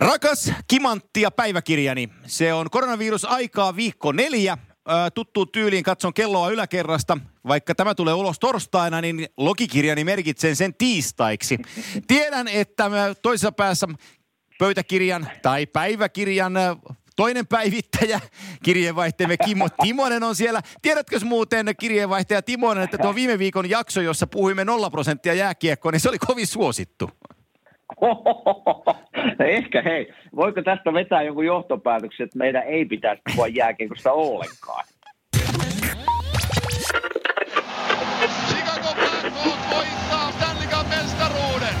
Rakas kimantti ja päiväkirjani. Se on koronavirusaikaa viikko 4. Tuttuun tyyliin katson kelloa yläkerrasta. Vaikka tämä tulee ulos torstaina, niin logikirjani merkitsen sen tiistaiksi. Tiedän, että toisessa päässä pöytäkirjan tai päiväkirjan toinen päivittäjä, kirjeenvaihteemme Kimmo Timonen on siellä. Tiedätkö muuten, kirjeenvaihtaja Timonen, että tuo viime viikon jakso, jossa puhuimme 0% jääkiekkoa, niin se oli kovin suosittu. Ehkä hei. Voiko tästä vetää joku johtopäätöksen, että meidän ei pitäisi puhua jääkiekosta ollenkaan? Chicago Blackhawks voittaa Stanley Cup -mestaruuden.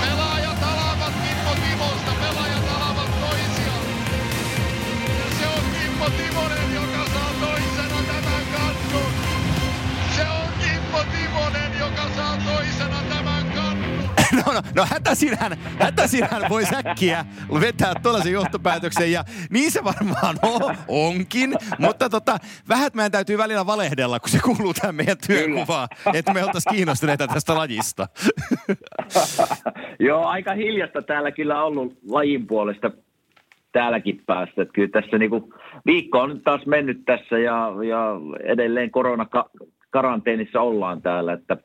Pelaajat alavat Kimmo Timosta, pelaajat alavat toisiaan. Se on Kimmo Timonen, joka saa toisena tämän kannun. Se on Kimmo Timonen, joka saa toisena tämän kannun. No hätäsinhän voi säkkiä vetää tuollaisen johtopäätöksen, ja niin se varmaan onkin, mutta vähät meidän täytyy välillä valehdella, kun se kuuluu tähän meidän työnkuvaan, että me oltaisiin kiinnostuneita tästä lajista. Joo, aika hiljasta täällä kyllä ollut lajin puolesta täälläkin päästä, että kyllä tässä niinku viikko on nyt taas mennyt tässä ja edelleen koronakaranteenissa ollaan täällä, että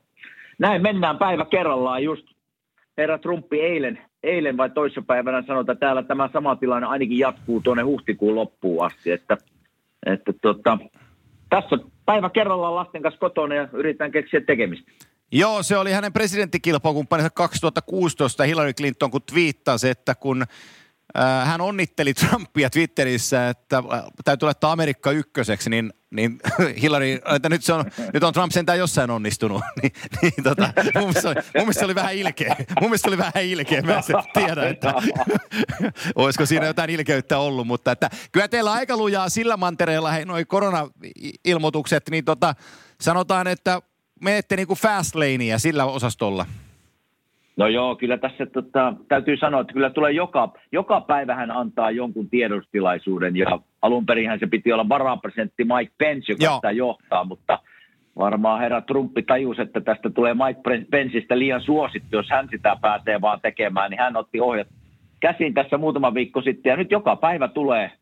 näin mennään päivä kerrallaan. Just herra Trumpi eilen vai toissapäivänä sanotaan, että täällä tämä sama tilanne ainakin jatkuu tuonne huhtikuun loppuun asti. Että tässä päivä kerrallaan lasten kanssa kotona ja yritetään keksiä tekemistä. Joo, se oli hänen presidenttikilpakumppaninsa 2016 Hillary Clinton, kun twiittasi, että kun hän onnitteli Trumpia Twitterissä, että täytyy laittaa Amerikka ykköseksi, niin Hillary, että nyt on Trump sentään jossain onnistunut. Mun mielestä oli vähän ilkeä. Mä en tiedä, että olisiko siinä jotain ilkeyttä ollut, mutta että kyllä teillä aika lujaa sillä mantereella noi korona-ilmoitukset, niin sanotaan, että menette niin kuin fast lanea sillä osastolla. No joo, kyllä tässä täytyy sanoa, että kyllä tulee joka päivä hän antaa jonkun tiedostilaisuuden, ja alun perinhän se piti olla varapresidentti Mike Pence, joka sitä johtaa, mutta varmaan herra Trumpi tajusi, että tästä tulee Mike Penceistä liian suosittu, jos hän sitä pääsee vaan tekemään, niin hän otti ohjat käsiin tässä muutama viikko sitten, ja nyt joka päivä tulee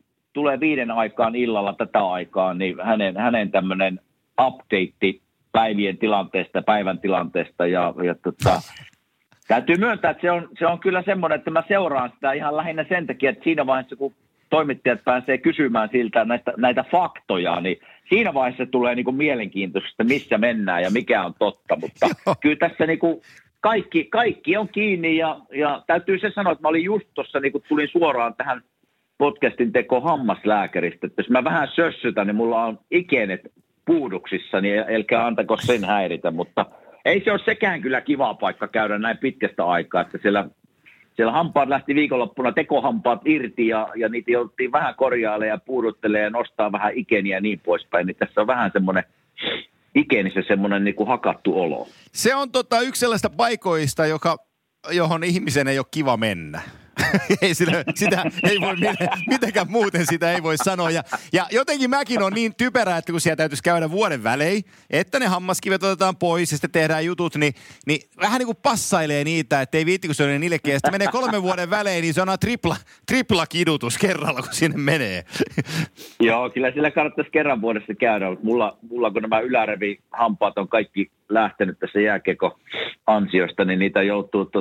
5 aikaan illalla tätä aikaa, niin hänen tämmöinen update päivien tilanteesta, päivän tilanteesta, ja täytyy myöntää, että se on kyllä semmoinen, että mä seuraan sitä ihan lähinnä sen takia, että siinä vaiheessa, kun toimittajat pääsee kysymään siltä näitä faktoja, niin siinä vaiheessa tulee niin kuin mielenkiintoista, missä mennään ja mikä on totta. Mutta kyllä tässä niin kuin kaikki on kiinni, ja täytyy se sanoa, että mä olin just tuossa, niin kuin tulin suoraan tähän podcastin tekoon hammaslääkäristä, että jos mä vähän sössytän, niin mulla on ikenet puuduksissa, niin elkää antako sen häiritä, mutta ei se ole sekään kyllä kiva paikka käydä näin pitkästä aikaa, että siellä hampaat lähti viikonloppuna, tekohampaat irti, ja niitä jouttiin vähän korjailemaan ja puuduttelemaan ja nostaa vähän ikeniä ja niin poispäin, niin tässä on vähän semmoinen ikenissä semmoinen niin kuin hakattu olo. Se on yksi sellaista paikoista, johon ihmisen ei ole kiva mennä. Sitä ei voi mitenkään muuten sitä ei voi sanoa. Ja jotenkin mäkin on niin typerää, että kun siellä täytyisi käydä vuoden välein, että ne hammaskivet otetaan pois ja sitten tehdään jutut, niin vähän niin kuin passailee niitä, että ei viitti, kun se on niille kestä. Menee 3 vuoden välein, niin se on tripla kidutus kerralla, kun sinne menee. Joo, kyllä sillä kannattaisi kerran vuodessa käydä, mutta mulla kun nämä ylärevihampaat on kaikki lähtenyt tässä jääkiekko-ansiosta, niin niitä joutuu,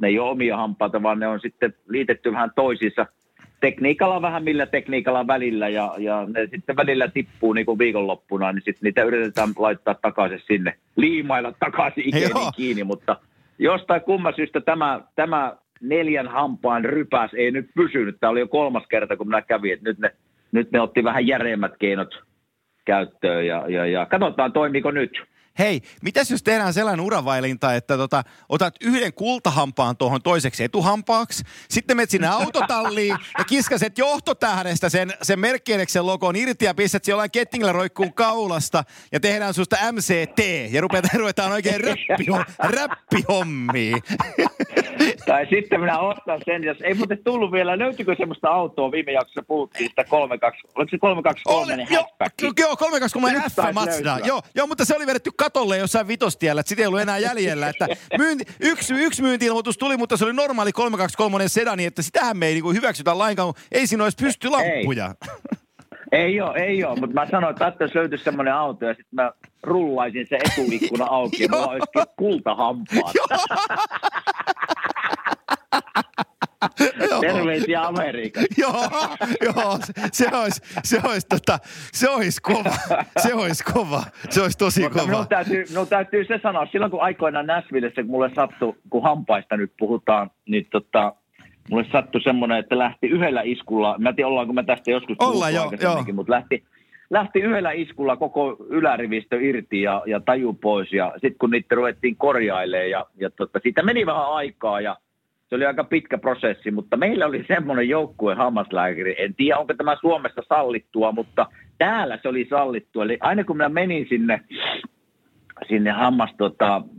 ne ei ole omia hampaita, vaan ne on sitten liitetty vähän toisiinsa tekniikalla, vähän millä tekniikalla välillä, ja ne sitten välillä tippuu niin kuin viikonloppuna, niin sitten niitä yritetään laittaa takaisin sinne, liimailla takaisin ikeniin kiinni, mutta jostain kumman syystä tämä 4 hampaan rypäs ei nyt pysynyt. Tämä oli jo 3. kerta, kun minä kävin, että nyt ne otti vähän järeemmät keinot käyttöön, ja katsotaan, toimiiko nyt. Hei, mitäs jos tehdään sellainen uravailinta, että otat 1 kultahampaan tuohon toiseksi etuhampaaksi, sitten menet sinne autotalliin ja kiskaset johtotähdestä sen merkkiedeksen logon irti ja pistät jollain kettingillä roikkuun kaulasta ja tehdään susta MCT ja ruvetaan oikein räppihommiin. Tai sitten minä ostan sen, jos ei muuten tullut vielä, löytyykö semmoista autoa, viime jaksossa puhuttiin sitä 323, niin hatchbacki. Joo, 323 F-Mazda, joo, mutta se oli vedetty katolle jossain Vitostiellä, että sitä ei ollut enää jäljellä. Että yksi myynti-ilmoitus tuli, mutta se oli normaali 323 sedani, että sitähän me ei niin hyväksytä lainkaan, ei siinä olisi pysty lamppuja. Ei ole, mutta mä sanoin, että jos löytyisi semmoinen auto ja sitten mä rullaisin se etuikkuna auki ja mulla olisikin kultahampaat. Terveisiä Amerikasta. Joo, se olisi kova. Se olisi tosi kova. Minun täytyy se sanoa, silloin kun aikoinaan Nashvillessä, kun mulle sattui, kun hampaista nyt puhutaan, niin mulle sattui semmoinen, että lähti yhdellä iskulla, mä en tiedä ollaanko mä tästä joskus puhuttu aikaisemminkin. Mutta lähti yhdellä iskulla koko ylärivistö irti ja taju pois, ja sitten kun niitä ruvettiin korjailemaan, ja siitä meni vähän aikaa, ja se oli aika pitkä prosessi, mutta meillä oli semmoinen joukkueen hammaslääkäri. En tiedä, onko tämä Suomessa sallittua, mutta täällä se oli sallittua. Eli aina kun minä menin sinne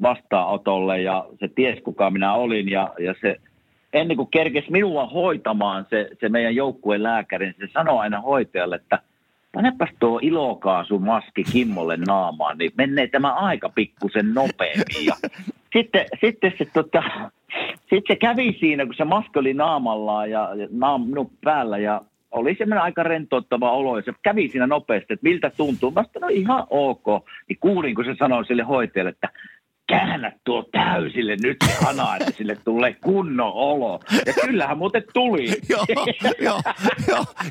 vastaanotolle ja se ties kuka minä olin ja se ennen kuin kerkesi minua hoitamaan se meidän joukkueen lääkäri, niin se sanoi aina hoitajalle, että panepas tuo ilokaasumaski Kimmolle naamaan, niin menee tämä aika pikkusen nopeammin. Ja sitten se kävi siinä, kun se maski oli naamallaan ja minun päällä ja oli semmoinen aika rentouttava olo ja se kävi siinä nopeasti, että miltä tuntuu. Mä sanoin, no ihan ok. Niin kuulin, kun se sanoi sille hoitajalle, että käännä tuo täysille nyt se hana, että sille tulee kunnon olo. Ja kyllähän muuten tuli.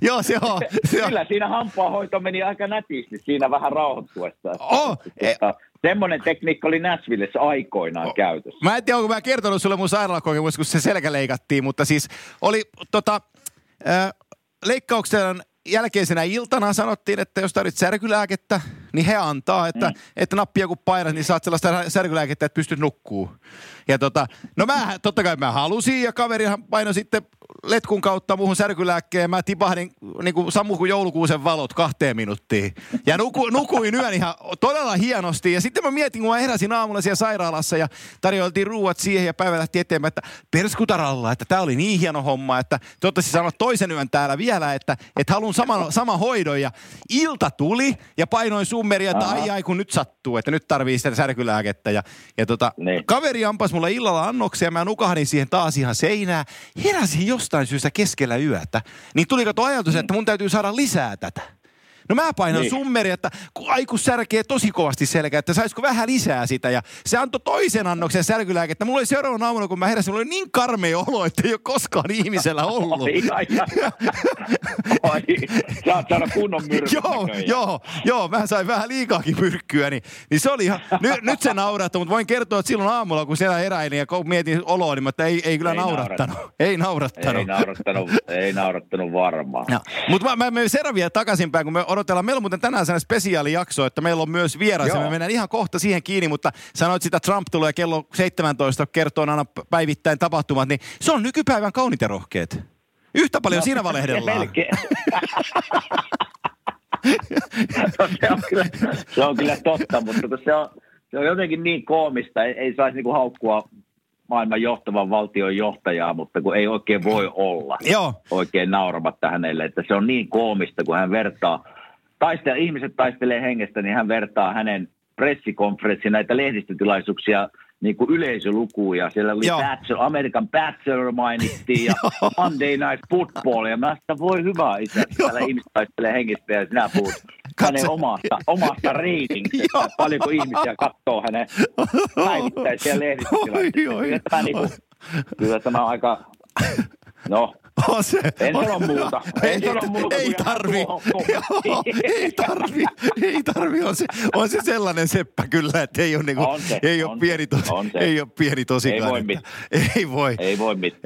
Joo, se on. Kyllä siinä hampaanhoito meni aika nätisti siinä vähän rauhoittuessa. Semmoinen tekniikka oli Nashvillessä aikoinaan käytössä. Mä en tiedä, onko mä kertonut sulle mun sairaalakokemus, kun se selkä leikattiin, mutta siis oli leikkauksen jälkeisenä iltana sanottiin, että jos tarvitset särkylääkettä, niin he antaa, että nappia kun painat, niin saat sellaista särkylääkettä, että pystyt nukkuu. Ja no mä, totta kai mä halusin ja kaverihan painoi sitten letkun kautta muuhun särkylääkkeen. Mä tipahdin niin kuin sammu kuin joulukuusen valot 2 minuuttiin. Ja nukuin yön ihan todella hienosti. Ja sitten mä mietin, kun mä heräsin aamulla siellä sairaalassa ja tarjoiltiin ruuat siihen ja päivä lähti eteenpäin, että perskutaralla, että tää oli niin hieno homma, että toivottavasti sanoit toisen yön täällä vielä, että haluan sama hoidon. Ja ilta tuli ja painoin summeria, että ai kun nyt sattuu, että nyt tarvii sitä särkylääkettä. Ja niin. Kaveri ampas mulle illalla annoksia, mä nukahdin siihen taas ihan seinään. Heräsin jostain syystä keskellä yötä, niin tuli kato ajatus, että mun täytyy saada lisää tätä. No mä painan summeria, että kun särkee tosi kovasti selkää, että saisiko vähän lisää sitä. Ja se antoi toisen annoksen särkylääkettä. Mulla oli seuraavana aamuna, kun mä heräsin, mulla oli niin karmea olo, että ei ole koskaan ihmisellä ollut. Sä oot saanut kunnon myrkkyä. Joo, mä sain vähän liikaakin myrkkyä. Niin se oli ihan, nyt se naurattu, mutta voin kertoa, että silloin aamulla, kun siellä heräilin ja mietin oloa, niin että ei kyllä naurattanut. Ei naurattanut varmaan. No. Mutta mä menen sen vielä takaisinpäin, kun me odotellaan. Meillä on muuten tänään sellainen spesiaalijakso, että meillä on myös vieras. Me mennään ihan kohta siihen kiinni, mutta sanoit sitä Trump tulee kello 17 kertoon aina päivittäin tapahtumat, niin se on nykypäivän kaunit ja rohkeet. Yhtä paljon siinä valehdellaan. Se on kyllä totta, mutta se on jotenkin niin koomista, ei saisi niinku haukkua maailman johtavan valtion johtajaa, mutta kun ei oikein voi olla oikein nauramatta hänelle, että se on niin koomista, kun hän vertaa, ihmiset taistelee hengestä, niin hän vertaa hänen pressikonferenssin näitä lehdistötilaisuuksia niin kuin yleisölukuja. Siellä oli Amerikan Bachelor mainittiin ja Monday Night Football, ja mä sitä voi hyvää isä, täällä ihmiset taistelee hengestä ja sinä puhut hänen omasta reitingistä, paljonko ihmisiä katsoo hänen päivittäisiä lehdistötilaisuuksia. Kyllä tämä on aika, En sano muuta. Ei tarvi. On se sellainen seppä kyllä, että ei ole, niinku, ei ole pieni tosikaan. Ei voi mitään.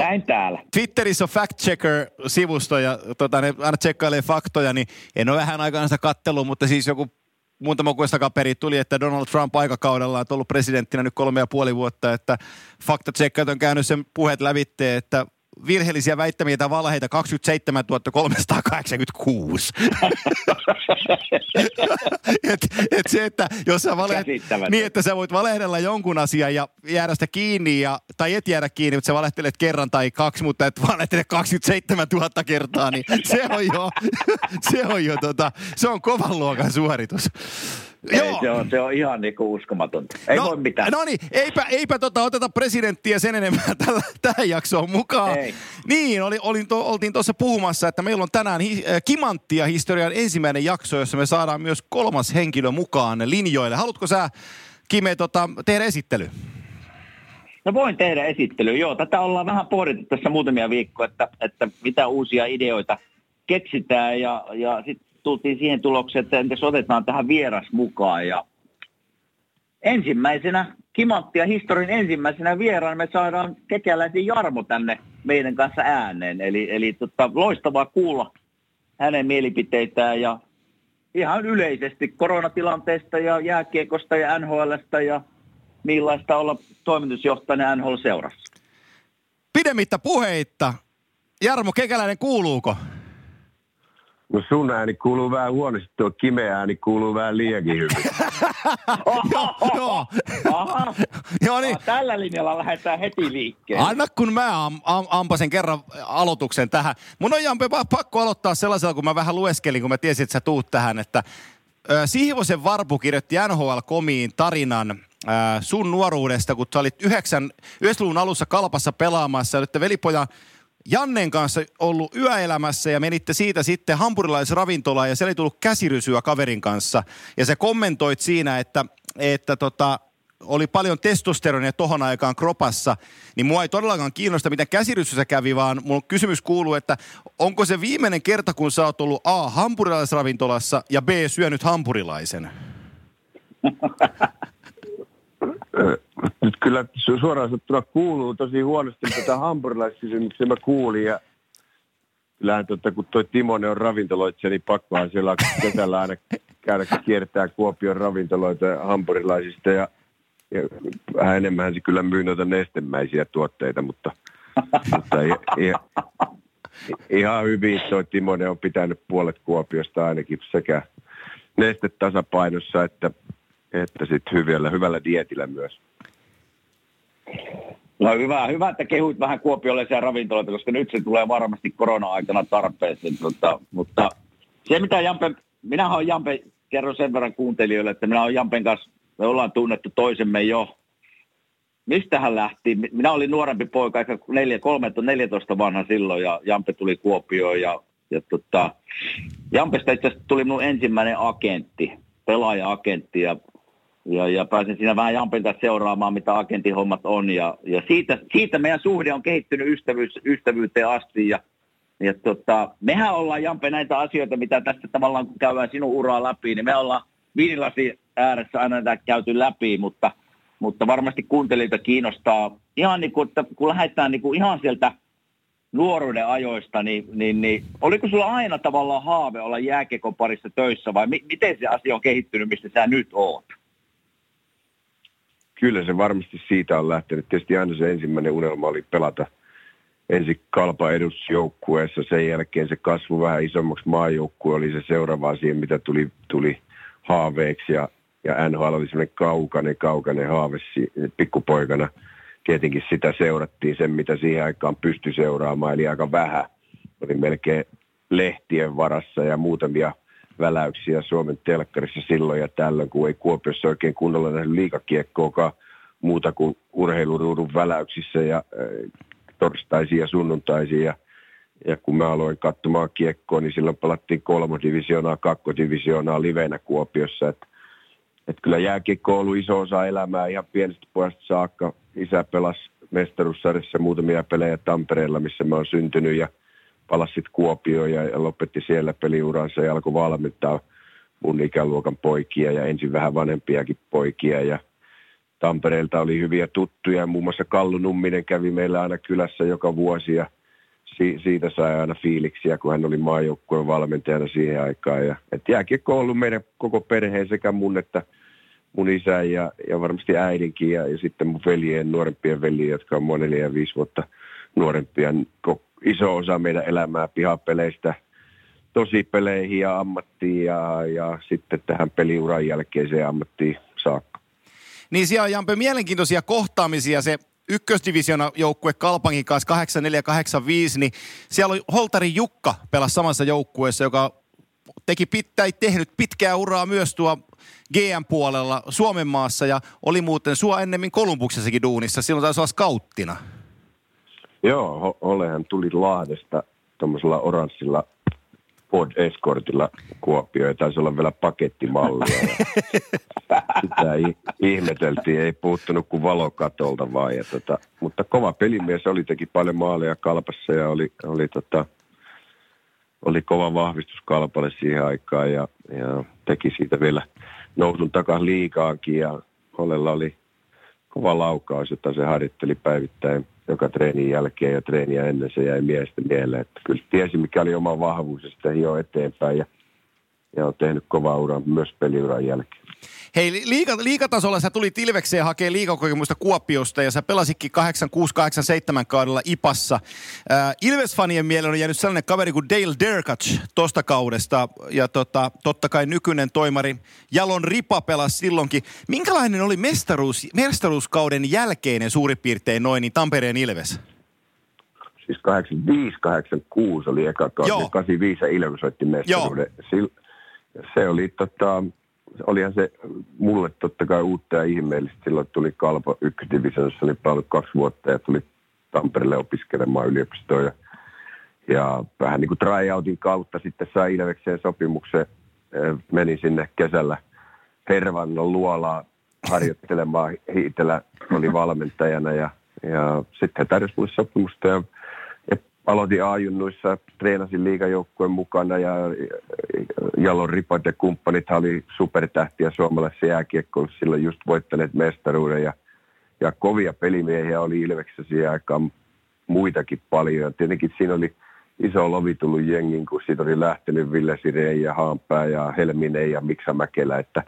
Näin täällä. Twitterissä on Fact Checker-sivusto ja ne aina tsekkailee faktoja, niin en ole vähän aikaan sitä kattelua, mutta siis joku muutama kuesta kaperi tuli, että Donald Trump aikakaudella on ollut presidenttinä nyt 3,5 vuotta, että faktatsekkaat on käynyt sen puheet lävitteen, että virheellisiä väittämiä tai valheita 27 386. Se, että jos sä niin, että sä voit valehdella jonkun asian ja jäädä sitä kiinni, tai et jäädä kiinni, mutta sä valehtelet kerran tai kaksi, mutta et valehtele 27 000 kertaa, niin se on jo se on kovan luokan suoritus. Joo. Se on ihan niinku uskomatonta. Ei voi mitään. No niin, eipä oteta presidenttiä sen enemmän tähän jaksoon mukaan. Ei. Niin, oltiin tuossa puhumassa, että meillä on tänään Kimanttia historian ensimmäinen jakso, jossa me saadaan myös kolmas henkilö mukaan linjoille. Haluatko sä, Kime, tehdä esittely? No voin tehdä esittely, joo. Tätä ollaan vähän pohdittu tässä muutamia viikkoja, että mitä uusia ideoita keksitään ja sitten tultiin siihen tulokseen, että entäs otetaan tähän vieras mukaan. Ja ensimmäisenä, Kimanttia historian ensimmäisenä vieraan, me saadaan Kekäläisen Jarmo tänne meidän kanssa ääneen. Eli loistavaa kuulla hänen mielipiteitään ja ihan yleisesti koronatilanteesta ja jääkiekosta ja NHL:stä ja millaista olla toimitusjohtajana NHL-seurassa. Pidemmittä puheitta. Jarmo Kekäläinen, kuuluuko? No sun ääni kuuluu vähän huonosti, tuo Kimeä ääni kuuluu vähän liiankin hyvin. Joo, niin. Tällä linjalla lähdetään heti liikkeelle. Anna kun mä ampasen kerran aloituksen tähän. Mun on Jampe pakko aloittaa sellaisella, kun mä vähän lueskelin, kun mä tiesin, että sä tuut tähän, että Sihvosen Varpu kirjoitti NHL.comiin tarinan sun nuoruudesta, kun sä olit 90-luvun alussa Kalpassa pelaamassa, että velipoja Jannen kanssa ollut yöelämässä ja menitte siitä sitten hampurilaisravintolaan ja siellä ei tullut käsirysyä kaverin kanssa. Ja sä kommentoit siinä, että oli paljon testosteronia tohon aikaan kropassa, niin mua ei todellakaan kiinnosta, miten käsirysyssä kävi, vaan mun kysymys kuuluu, että onko se viimeinen kerta, kun sä oot ollut A, hampurilaisravintolassa ja B, syönyt hampurilaisen? Nyt kyllä suoraan sanottuna kuuluu tosi huonosti tätä hampurilaiskysymyksiä mä kuulin ja kyllähän kun toi Timonen on ravintoloitsija, niin pakkohan siellä kesällä aina käydä kiertää Kuopion ravintoloita hampurilaisista ja vähän enemmän se kyllä myy noita nestemäisiä tuotteita, mutta ihan hyvin toi Timonen on pitänyt puolet Kuopiosta ainakin sekä nestetasapainossa että sitten hyvällä dietillä myös. No hyvä, että kehuit vähän kuopiolaisia ravintoloita, koska nyt se tulee varmasti korona-aikana tarpeeseen. Mutta se, mitä minä kerron sen verran kuuntelijoille, että minä olen Jampen kanssa, me ollaan tunnettu toisemme jo. Mistähän lähti? Minä olin nuorempi poika, ehkä 13 vanha silloin, ja Jampe tuli Kuopioon, ja Jampesta itse asiassa tuli minun ensimmäinen agentti, pelaaja-agentti, ja pääsin siinä vähän Jampilta seuraamaan, mitä agentin hommat on. Ja siitä meidän suhde on kehittynyt ystävyyteen asti. Ja mehän ollaan, Jampe, näitä asioita, mitä tässä tavallaan kun käydään sinun uraa läpi, niin me ollaan viinilasin ääressä aina näitä käyty läpi, mutta varmasti kuuntelijoita kiinnostaa. Ihan niin kuin, että kun lähdetään niin kuin ihan sieltä nuoruuden ajoista, niin oliko sulla aina tavallaan haave olla jääkiekon parissa töissä vai miten se asia on kehittynyt, mistä sä nyt oot? Kyllä se varmasti siitä on lähtenyt. Tietysti aina se ensimmäinen unelma oli pelata ensin Kalpa edusjoukkueessa, sen jälkeen se kasvu vähän isommaksi maajoukkue oli se seuraava asia, mitä tuli haaveeksi ja NHL oli semmoinen kaukainen haave pikkupoikana. Tietenkin sitä seurattiin sen, mitä siihen aikaan pystyi seuraamaan, eli aika vähän. Oli melkein lehtien varassa ja muutamia väläyksiä Suomen telkkarissa silloin ja tällöin, kun ei Kuopiossa oikein kunnolla nähnyt liigakiekkoakaan muuta kuin urheiluruudun väläyksissä ja torstaisiin ja sunnuntaisiin. Ja kun mä aloin katsomaan kiekkoa, niin silloin pelattiin 3. divisioonaa, 2. divisioonaa liveinä Kuopiossa. Että kyllä jääkiekko on ollut iso osa elämää ihan pienestä pojasta saakka. Isä pelasi mestaruussarjassa muutamia pelejä Tampereella, missä mä oon syntynyt ja palasi sitten Kuopioon ja lopetti siellä peliuransa ja alkoi valmentaa mun ikäluokan poikia ja ensin vähän vanhempiakin poikia. Ja Tampereelta oli hyviä tuttuja, muun muassa Kallu Numminen kävi meillä aina kylässä joka vuosi ja siitä sai aina fiiliksiä, kun hän oli maajoukkueen valmentajana siihen aikaan. Jääkiekko on ollut meidän koko perheen sekä mun että mun isän ja varmasti äidinkin ja sitten mun veljien, nuorempien veljien, jotka on mua 4 ja 5 vuotta nuorempia. Iso osa meidän elämää pihapeleistä tosipeleihin ja ammattiin ja sitten tähän peliuran jälkeiseen ammattiin saakka. Niin siellä on, Jampe, mielenkiintoisia kohtaamisia se ykkösdivisiona joukkue Kalpankin kanssa 8485, niin siellä oli Holtari Jukka pelasi samassa joukkueessa, joka tehnyt pitkää uraa myös tuo GM-puolella Suomen maassa ja oli muuten sua ennemmin Columbuksessakin duunissa. Silloin taisi olla skauttina. Joo, olehan tuli Lahdesta tuommoisella oranssilla Ford Escortilla Kuopioon ja taisi olla vielä pakettimallia. Sitä ihmeteltiin, ei puuttunut kuin valokatolta vaan. Ja mutta kova pelimies oli, teki paljon maaleja Kalpassa ja oli kova vahvistus Kalpalle siihen aikaan ja teki siitä vielä nousun takas liigaakin ja Hollella oli kova laukaus, jota se harjoitteli päivittäin joka treenin jälkeen ja treeniä ennen se jäi miehestä mieleen. Että kyllä tiesi, mikä oli oma vahvuus ja sitä hioi eteenpäin ja on tehnyt kovaa uraa myös peliuran jälkeen. Hei, liigatasolla sä tulit Ilvekseen hakemaan liigakokemusta Kuopiosta ja sä pelasitkin 86-87 kaudella IPassa. Ilves-fanien mieleen on jäänyt sellainen kaveri kuin Dale Derkatch tosta kaudesta ja totta kai nykyinen toimari Jalon Ripa pelasi silloinkin. Minkälainen oli mestaruuskauden jälkeinen suurin piirtein noin niin Tampereen Ilves? Siis 85-86 oli eka kauden, 85 Ilves otti mestaruuden. Se oli olihan se mulle totta kai uutta ja ihmeellistä. Silloin tuli Kalpa ykkösdivisioonassa, oli paljon 2 vuotta ja tuli Tampereelle opiskelemaan yliopistoon. Ja vähän niin kuin tryoutin kautta sitten sai Ilvekseen sopimuksen. Menin sinne kesällä Hervannon luolaan harjoittelemaan. Hiitela oli valmentajana ja sitten tarjosi mulle sopimusta ja aloitin A-junnuissa, treenasin liigajoukkueen mukana ja Jalon Ripa ja kumppanithan oli supertähtiä suomalaisessa jääkiekkoilussa, silloin just voittaneet mestaruuden ja kovia pelimiehiä oli Ilveksessä siihen aikaan muitakin paljon. Ja tietenkin siinä oli iso lovi tullut jengiin, kun siitä oli lähtenyt Ville Sireen ja Haanpää ja Helminen ja Miksa-Mäkelä, että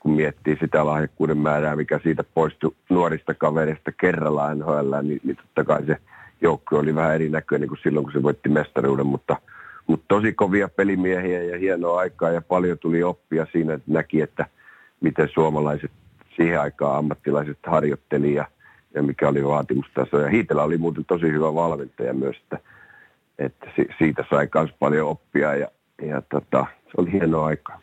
kun miettii sitä lahjakkuuden määrää, mikä siitä poistui nuorista kavereista kerralla NHL, niin totta kai se joukko oli vähän erinäköinen kuin silloin, kun se voitti mestaruuden, mutta tosi kovia pelimiehiä ja hienoa aikaa ja paljon tuli oppia siinä, että näki, että miten suomalaiset siihen aikaan ammattilaiset harjoitteli ja mikä oli vaatimustaso. Ja Hiitela oli muuten tosi hyvä valmentaja myös, että siitä sai myös paljon oppia ja se oli hienoa aikaa.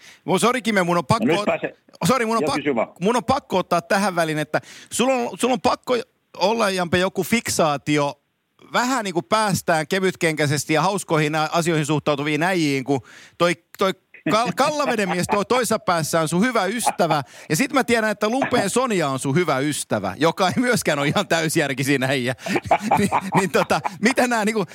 Mun on pakko ottaa tähän väliin, että sulla on pakko olla joku fiksaatio, vähän niin kuin päästään kevytkenkäisesti ja hauskoihin asioihin suhtautuviin äijiin, kun toi Kallavedenmies toisessa päässä on sun hyvä ystävä. Ja sit mä tiedän, että Lumpeen Sonja on sun hyvä ystävä, joka ei myöskään ole ihan täysjärkisin äijä.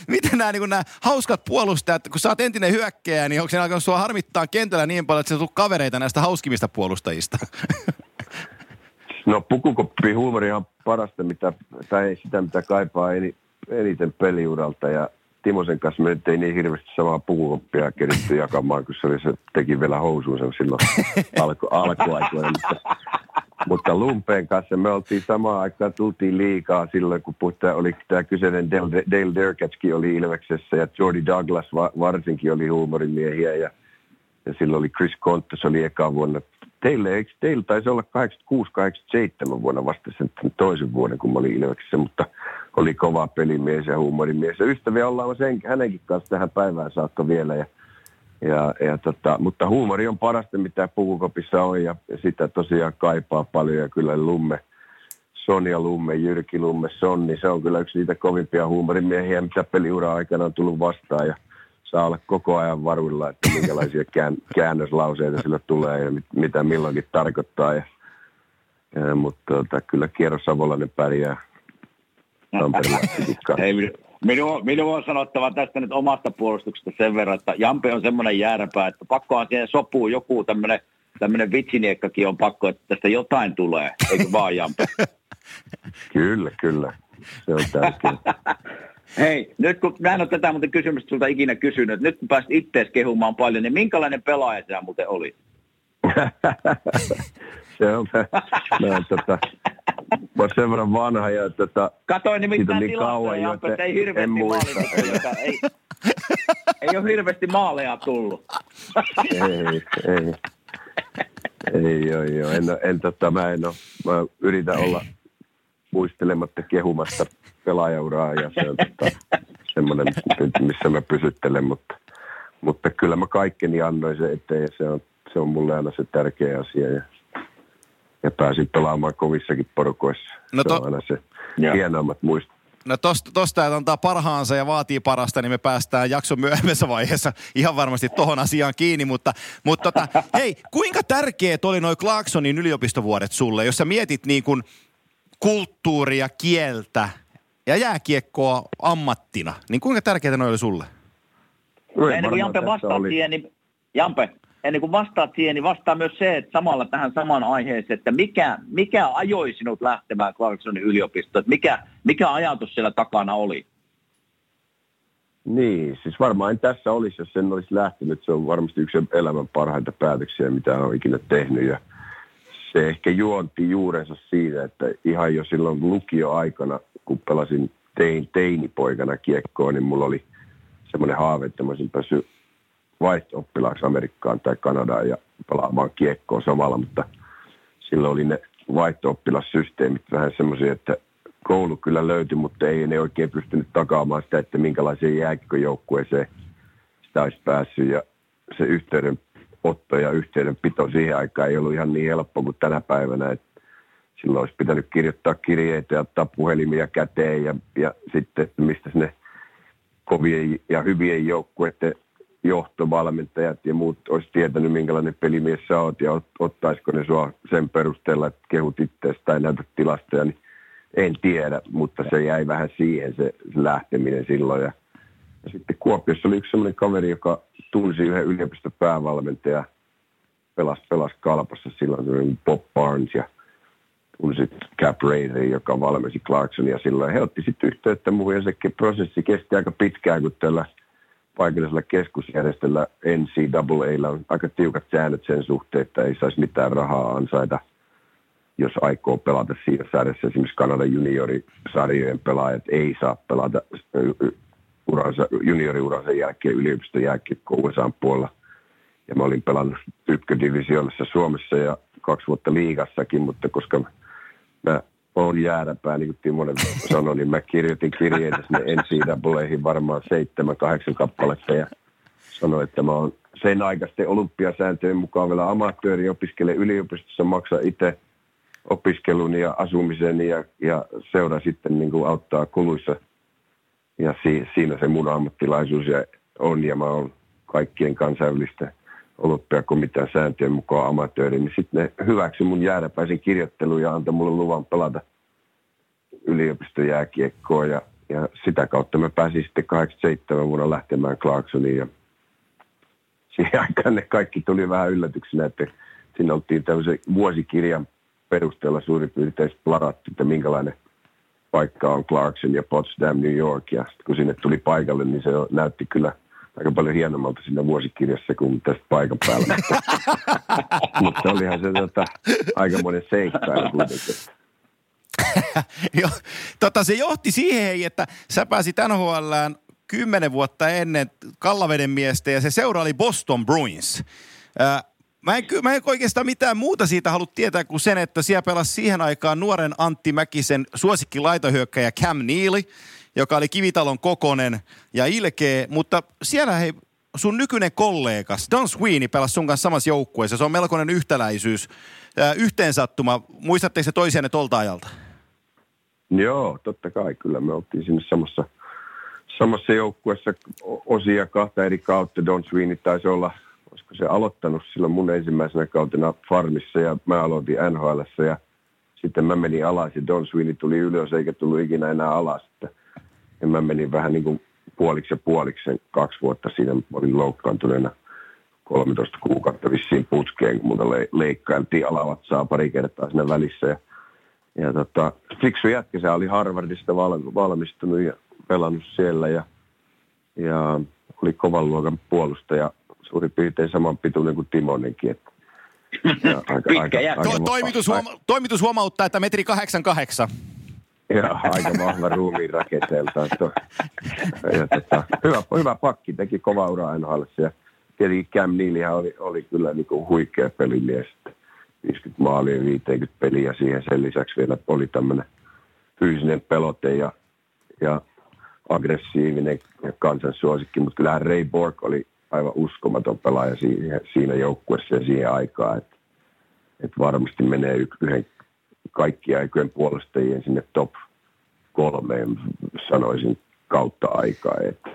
Mitä nämä hauskat puolustajat, kun sä oot entinen hyökkääjä, niin onko se alkanut sua harmittaa kentällä niin paljon, että sä tulet kavereita näistä hauskimmista puolustajista? No pukukoppihuumori on parasta, mitä kaipaa eniten peliuralta ja Timosen kanssa me nyt ei niin hirveästi samaa pukukoppia keritty jakamaan, kun se teki vielä housuun sen silloin alkuaikoina. Mutta Lumpeen kanssa me oltiin samaan aikaan, tultiin liikaa silloin, kun oli tämä kyseinen Dale Derkatchkin oli Ilveksessä ja Jordy Douglas varsinkin oli huumorimiehiä ja silloin oli Chris Contos oli eka vuonna. Teillä taisi olla 86-87 vuonna vasta sen toisen vuoden, kun mä olin Ilveksessä, mutta oli kova pelimies ja huumorimies. Ja ystäviä ollaan hänenkin kanssa tähän päivään saakka vielä. Mutta huumori on parasta, mitä pukukopissa on ja sitä tosiaan kaipaa paljon. Ja kyllä Lumme, Sonja Lumme, Jyrki Lumme, Sonni, se on kyllä yksi niitä kovimpia huumorimiehiä, mitä peliura aikana on tullut vastaan. Ja saa olla koko ajan varuilla, että minkälaisia käännöslauseita sillä tulee ja mitä milloinkin tarkoittaa. Mutta kyllä Kierro Savolainen pärjää. Minun on sanottava tästä nyt omasta puolustuksesta sen verran, että Jampe on semmoinen jääräpää, että pakkohan siihen sopuu joku tämmöinen vitsiniekkakin on pakko, että tästä jotain tulee, eikö vaan Jampe? Kyllä. Se on tärkeää. Hei, nyt kun mä en ole tätä muuten kysymystä sulta ikinä kysynyt, nyt kun pääsit ittees kehumaan paljon, niin minkälainen pelaaja sinä muuten oli? Se on mä oon sen verran vanha ja katoin nimittäin niin tilastoja, Jampe, että ei hirveästi maaleja. Ei ole hirveästi maaleja tullut. Ei. Mä yritän olla muistelematta kehumasta pelaajauraa ja se on semmoinen, missä mä pysyttelen, mutta Mutta kyllä mä kaikkeni annoin sen eteen, se on mulle aina se tärkeä asia ja pääsin pelaamaan kovissakin porukoissa. No se on aina se hienoimmat muistot. No tosta, että antaa parhaansa ja vaatii parasta, niin me päästään jakson myöhemmässä vaiheessa ihan varmasti tohon asiaan kiinni, mutta hei, kuinka tärkeät oli noi Clarksonin yliopistovuodet sulle, jos sä mietit niin kuin kulttuuria, kieltä ja jääkiekkoa ammattina, niin kuinka tärkeitä noi oli sulle? Ennen kuin Jampe vastaat siihen, niin vastaa myös se, että samalla tähän samaan aiheeseen, että mikä ajoi sinut lähtemään Clarksonin yliopistoon, että mikä ajatus siellä takana oli? Niin, siis varmaan en tässä olisi, jos en olisi lähtenyt. Se on varmasti yksi elämän parhaita päätöksiä, mitä olen ikinä tehnyt. Ja se ehkä juonti juurensa siitä, että ihan jo silloin lukioaikana, kun pelasin teinipoikana kiekkoa, niin mulla oli semmoinen haave, että mä olisin päässyt vaihto-oppilaaksi Amerikkaan tai Kanadaan ja pelaamaan kiekkoa samalla, mutta silloin oli ne vaihto-oppilassysteemit vähän semmoisia, että koulu kyllä löytyi, mutta ei ne oikein pystynyt takaamaan sitä, että minkälaiseen jääkiekkojoukkueeseen sitä olisi päässyt, ja se yhteydenotto ja yhteydenpito siihen aikaan ei ollut ihan niin helppo kuin tänä päivänä, että silloin olisi pitänyt kirjoittaa kirjeitä ja ottaa puhelimia käteen ja sitten mistä ne kovien ja hyvien joukkueiden johtovalmentajat ja muut olisi tietänyt, minkälainen pelimies sä oot ja ottaisiko ne sua sen perusteella, että kehut itseäsi tai näytät tilastoja, niin en tiedä, mutta se jäi vähän siihen se lähteminen silloin. Ja sitten Kuopiossa oli yksi sellainen kaveri, joka tunsi yhden yliopistopäävalmentaja, pelasi Kalpassa silloin Bob Barnes ja tunsi Cap Raideri, joka valmensi Clarksonia silloin. He otti sitten yhteyttä muuhun ja se prosessi kesti aika pitkään, kun tällä paikallisella keskusjärjestöllä NCAA:lla on aika tiukat säännöt sen suhteen, että ei saisi mitään rahaa ansaita, jos aikoo pelata siinä sarjassa. Esimerkiksi Kanadan juniorisarjojen pelaajat ei saa pelata junioriuransa jälkeen yliopistojääkiekkoa USA:n puolella. Ja mä olin pelannut ykködivisioonassa Suomessa ja 2 vuotta liigassakin, mutta koska mä olen jääräpää, niin kuin Timonen sanoi, niin mä kirjoitin kirjeitä sinne NCAA:hin varmaan 7-8 kappaletta ja sanoin, että mä oon sen aikaisten olympiasääntöjen mukaan vielä amatööri, opiskelee yliopistossa, maksaa itse opiskelun ja asumisen ja seura sitten niin kuin auttaa kuluissa. Ja siinä se mun ammattilaisuus on ja mä oon kaikkien kansainvälisten olympiakomitean sääntöjen mukaan amatööri, niin sitten ne hyväksy mun jääräpäisen kirjoitteluun ja antoi mulle luvan pelata yliopistojääkiekkoa ja sitä kautta mä pääsin sitten 87 vuonna lähtemään Clarksoniin ja siihen aikaan ne kaikki tuli vähän yllätyksenä, että siinä oltiin tämmöisen vuosikirjan perusteella suurin piirtein plarattu, että minkälainen paikka on Clarkson ja Potsdam, New York, ja sitten kun sinne tuli paikalle, niin se näytti kyllä aika paljon hienommalta siinä vuosikirjassa kuin tästä paikan päällä. Mutta olihan se aikamoinen seikkailu kuitenkin. Se johti siihen, että sä pääsit NHL:ään 10 vuotta ennen Kallaveden miestä ja se seura oli Boston Bruins. Mä en oikeastaan mitään muuta siitä halua tietää kuin sen, että siellä pelasi siihen aikaan nuoren Antti Mäkisen suosikki laitahyökkäjä Cam Neely, joka oli Kivitalon kokonen ja ilkeä, mutta siellä hei, sun nykyinen kollegas Don Sweeney pelasi sun kanssa samassa joukkueessa. Se on melkoinen yhtäläisyys, yhteensattuma. Muistatteko se toisianne tolta ajalta? Joo, totta kai. Kyllä me oltiin sinne samassa joukkueessa osia 2 eri kautta. Don Sweeney taisi olla, olisiko se aloittanut silloin mun ensimmäisenä kautena Farmissa ja mä aloitin NHL:ssä ja sitten mä menin alas ja Don Sweeney tuli ylös eikä tullut ikinä enää alas. Ja mä menin vähän niin kuin puoliksi 2 vuotta siinä. Mä olin loukkaantuneena 13 kuukautta vissiin putkeen, kun multa leikkailtiin alavatsaa pari kertaa siinä välissä. Ja fiksu jätkä, se oli Harvardista valmistunut ja pelannut siellä ja oli kovan luokan puolustaja. Suurin piirtein saman pituinen kuin Timonenkin. Että toimitus huomauttaa, että 1,88 m. Joo, aika vahva ruumiin rakenteeltaan. Hyvä pakki, teki kovaa uraa NHL:ssä ja tietenkin Cam Neelyhän oli kyllä niinku huikea pelimies. 50 maalia, 50 peliä siihen. Sen lisäksi vielä oli tämmöinen fyysinen pelote ja aggressiivinen ja kansansuosikki. Mutta kyllähän Ray Borg oli aivan uskomaton pelaaja siinä joukkueessa ja siihen aikaan, että varmasti menee yhden kaikkien aikojen puolustajien sinne top 3, sanoisin, kautta aikaa. Että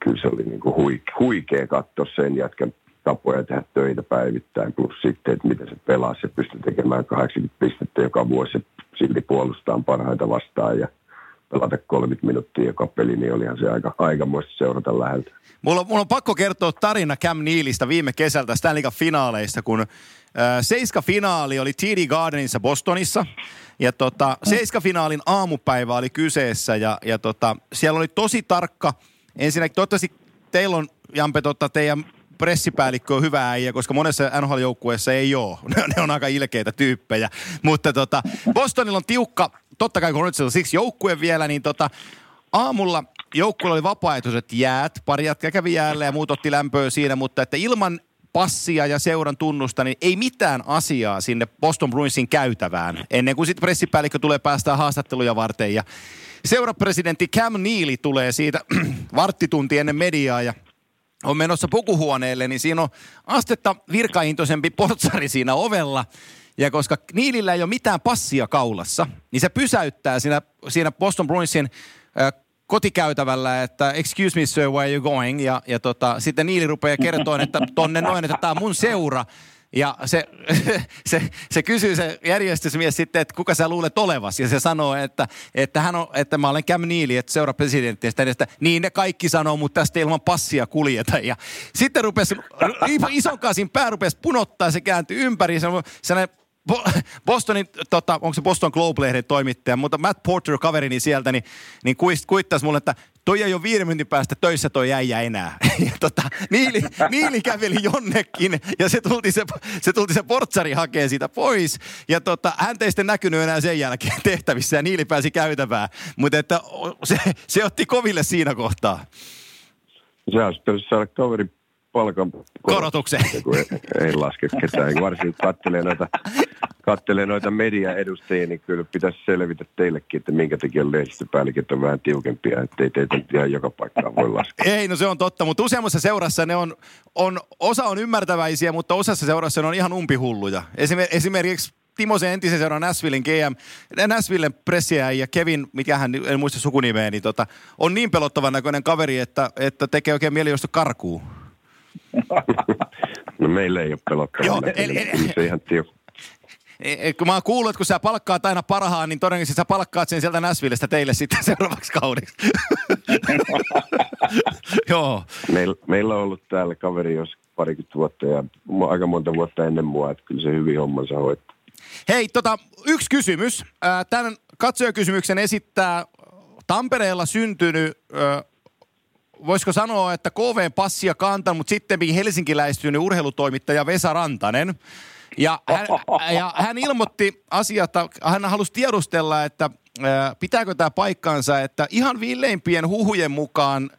kyllä se oli niin kuin huikea katsoa sen jätkän tapoja tehdä töitä päivittäin, plus sitten, että miten se pelasi, se pystyi tekemään 80 pistettä joka vuosi, silti puolustaan parhaita vastaan ja pelata 30 minuuttia joka peli, niin olihan se aikamoista seurata läheltä. Mulla on pakko kertoa tarina Cam Neelystä viime kesältä Stanley Cup finaaleista, kun seiskafinaali oli TD Gardenissa Bostonissa, ja seiskafinaalin aamupäivä oli kyseessä, ja siellä oli tosi tarkka, ensinnäkin toivottavasti teillä on, Jampe, teidän pressipäällikkö on hyvä äijä, koska monessa NHL-joukkueessa ei ole. Ne on aika ilkeitä tyyppejä. Mutta Bostonilla on tiukka, totta kai kun on nyt siksi joukkue vielä, niin aamulla joukkueella oli vapaaehtoiset jäät. Pari jätkä kävi jäälle ja muut otti lämpöä siinä, mutta että ilman passia ja seuran tunnusta, niin ei mitään asiaa sinne Boston Bruinsin käytävään, ennen kuin sitten pressipäällikkö tulee päästään haastatteluja varten. Ja seurapresidentti Cam Neely tulee siitä varttitunti ennen mediaa ja on menossa pukuhuoneelle, niin siinä on astetta virkaintoisempi portsari siinä ovella. Ja koska Neelyllä ei ole mitään passia kaulassa, niin se pysäyttää siinä Boston Bruinsin kotikäytävällä, että excuse me sir, where are you going? Ja sitten Neely rupeaa kertomaan, että tonne noin, että tämä on mun seura. Ja se kysyy se järjestysmies sitten, että kuka sä luulet olevasi. Ja se sanoo, että mä olen Cam Neely, että seura presidentti. Ja sitten, niin ne kaikki sanoo, mutta tästä ilman passia kuljeta. Ja sitten rupesi, ison kasin pää rupesi punottaa, se kääntyi ympäri. Sellainen Bostonin, onko se Boston Globe-lehden toimittaja, mutta Matt Porter, kaverini sieltä, niin kuittasi mulle, että toi ei ole 5 minuutin päästä töissä toi äijä enää. Ja Neely käveli jonnekin ja se tulti se portsari hakee siitä pois. Ja hän ei sitten näkynyt enää sen jälkeen tehtävissä ja Neely pääsi käytävään. Mutta että se otti koville siinä kohtaa. Se olisi pitäisi saada kaverin palkan korotuksen. Ei laske ketään, varsinkin katselee noita mediaedustajia, niin kyllä pitäisi selvitä teillekin, että minkä takia lehdistöpäälliköt on vähän tiukempia, ettei teitä ihan joka paikkaan voi laskea. Ei, no se on totta, mutta useammassa seurassa ne on osa on ymmärtäväisiä, mutta osassa seurassa ne on ihan umpihulluja. Esimerkiksi Timosen entisen seuran Nashvillen GM, Nashvillen pressiäijä Kevin, mikähän en muista sukunimeä, niin on niin pelottavan näköinen kaveri, että tekee oikein mieli josta karkuun. No meillä ei ole pelottavaa. Joo, se ihan kun mä oon kuullut, että kun sä palkkaat aina parhaan, niin todennäköisesti sä palkkaat sen sieltä Nashvillestä teille sitten seuraavaksi kaudeksi. Joo. Meillä on ollut täällä kaveri jos parikymmentä vuotta ja aika monta vuotta ennen mua, että kyllä se hyvin hommansa hoitaa. Hei, yksi kysymys. Tämän katsojakysymyksen esittää Tampereella syntynyt... Voisiko sanoa, että KV:n passia kantanut, mutta sitten helsinkiläistynyt urheilutoimittaja Vesa Rantanen. Ja hän ilmoitti asiasta, hän halusi tiedustella, että pitääkö tämä paikkansa, että ihan villeimpien huhujen mukaan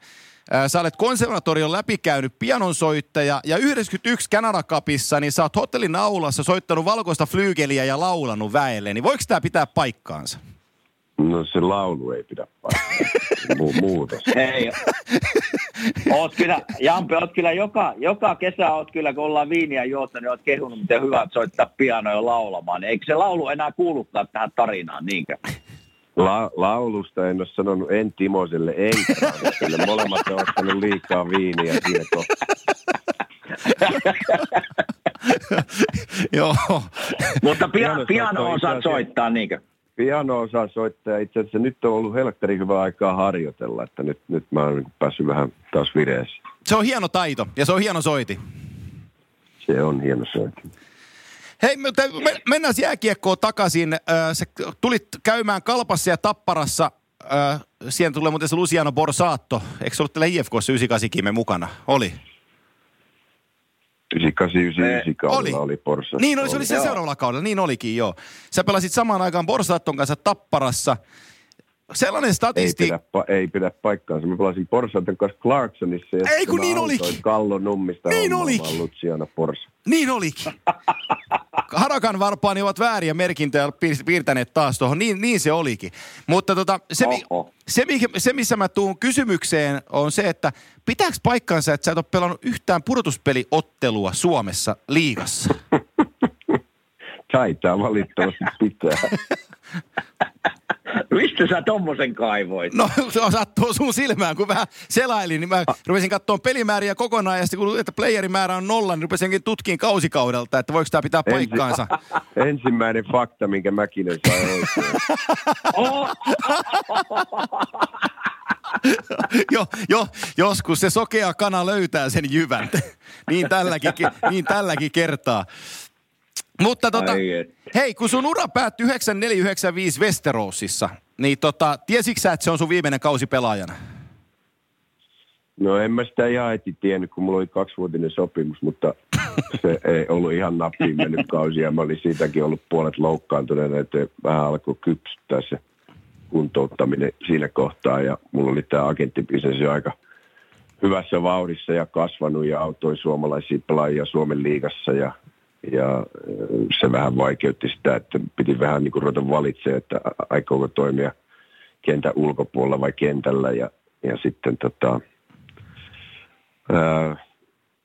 sä olet konservatorion läpikäynyt pianonsoittaja ja 91 Kanada Cupissa, niin sä oot hotellin aulassa soittanut valkoista flyygeliä ja laulanut väelle. Niin voiko tämä pitää paikkaansa? No se laulu ei pidä paikkaa. Muutos. Ei. Oot kyllä, Jampe, oot kyllä joka kesä, oot kyllä, kun ollaan viiniä juotta, niin oot kehunut, miten hyvä soittaa pianoja laulamaan. Eikö se laulu enää kuulukaan tähän tarinaan niinkään? Laulusta en ole sanonut en Timoselle, enkä. Kyllä molemmat on ottanut liikaa viiniä tieto. Joo. Mutta piano osaat soittaa niinkään? Piano osaa soittaa. Itse asiassa nyt on ollut helkkari hyvää aikaa harjoitella, että nyt mä oon päässyt vähän taas vireeseen. Se on hieno taito ja se on hieno soiti. Se on hieno soiti. Hei, mennään jääkiekkoon takaisin. Sä tulit käymään Kalpassa ja Tapparassa. Siihen tulee muuten se Luciano Borsaatto. Eikö se ollut teillä IFK:ssa 98-kimme mukana? Oli. 98-99 kaudella oli Borsaatto. Niin oli, se oli sen seuraavalla kaudella, niin olikin joo. Sä pelasit samaan aikaan Borsaatton kanssa Tapparassa. Sellainen statistiikka... Ei pidä paikkaansa. Mä pelasin Borsaatton kanssa Clarksonissa. Ei kun niin olikin. Kallu Nummista niin olikin. Luciana Borsa. Niin olikin. Harakan varpaani ovat vääriä merkintöjä piirtäneet taas tuohon, niin se olikin. Mutta se, missä mä tuun kysymykseen, on se, että pitääkö paikkansa, että sä et ole pelannut yhtään pudotuspeliottelua Suomessa liigassa? Taitaa valitettavasti pitää. Mistä sä tommosen kaivoit? No sattuu sun silmään, kun vähän selailin, niin mä rupesin katsomaan pelimääriä kokonaan, ja sitten kun että playerin määrä on 0, niin rupesinkin tutkiin kausikaudelta, että voiko tää pitää paikkaansa. Ensimmäinen fakta, minkä Mäkinen sai oikein. Joskus se sokea kana löytää sen jyvän, niin tälläkin kertaa. Mutta hei, kun sun ura päättyi 9495 Westerosissa, niin tiesitkö sä, että se on sun viimeinen kausi pelaajana? No en mä sitä ihan heti tiennyt, kun mulla oli 2-vuotinen sopimus, mutta se ei ollut ihan nappiin mennyt kausi, ja mä olin siitäkin ollut puolet loukkaantuneena, että vähän alkoi kypsyttää se kuntouttaminen siinä kohtaa, ja mulla oli tää agenttibisnes jo aika hyvässä vauhdissa ja kasvanut, ja autoin suomalaisia pelaajia Suomen liigassa, ja se vähän vaikeutti sitä, että piti vähän niin kuin ruveta valitsemaan, että aikooko toimia kentän ulkopuolella vai kentällä. Ja sitten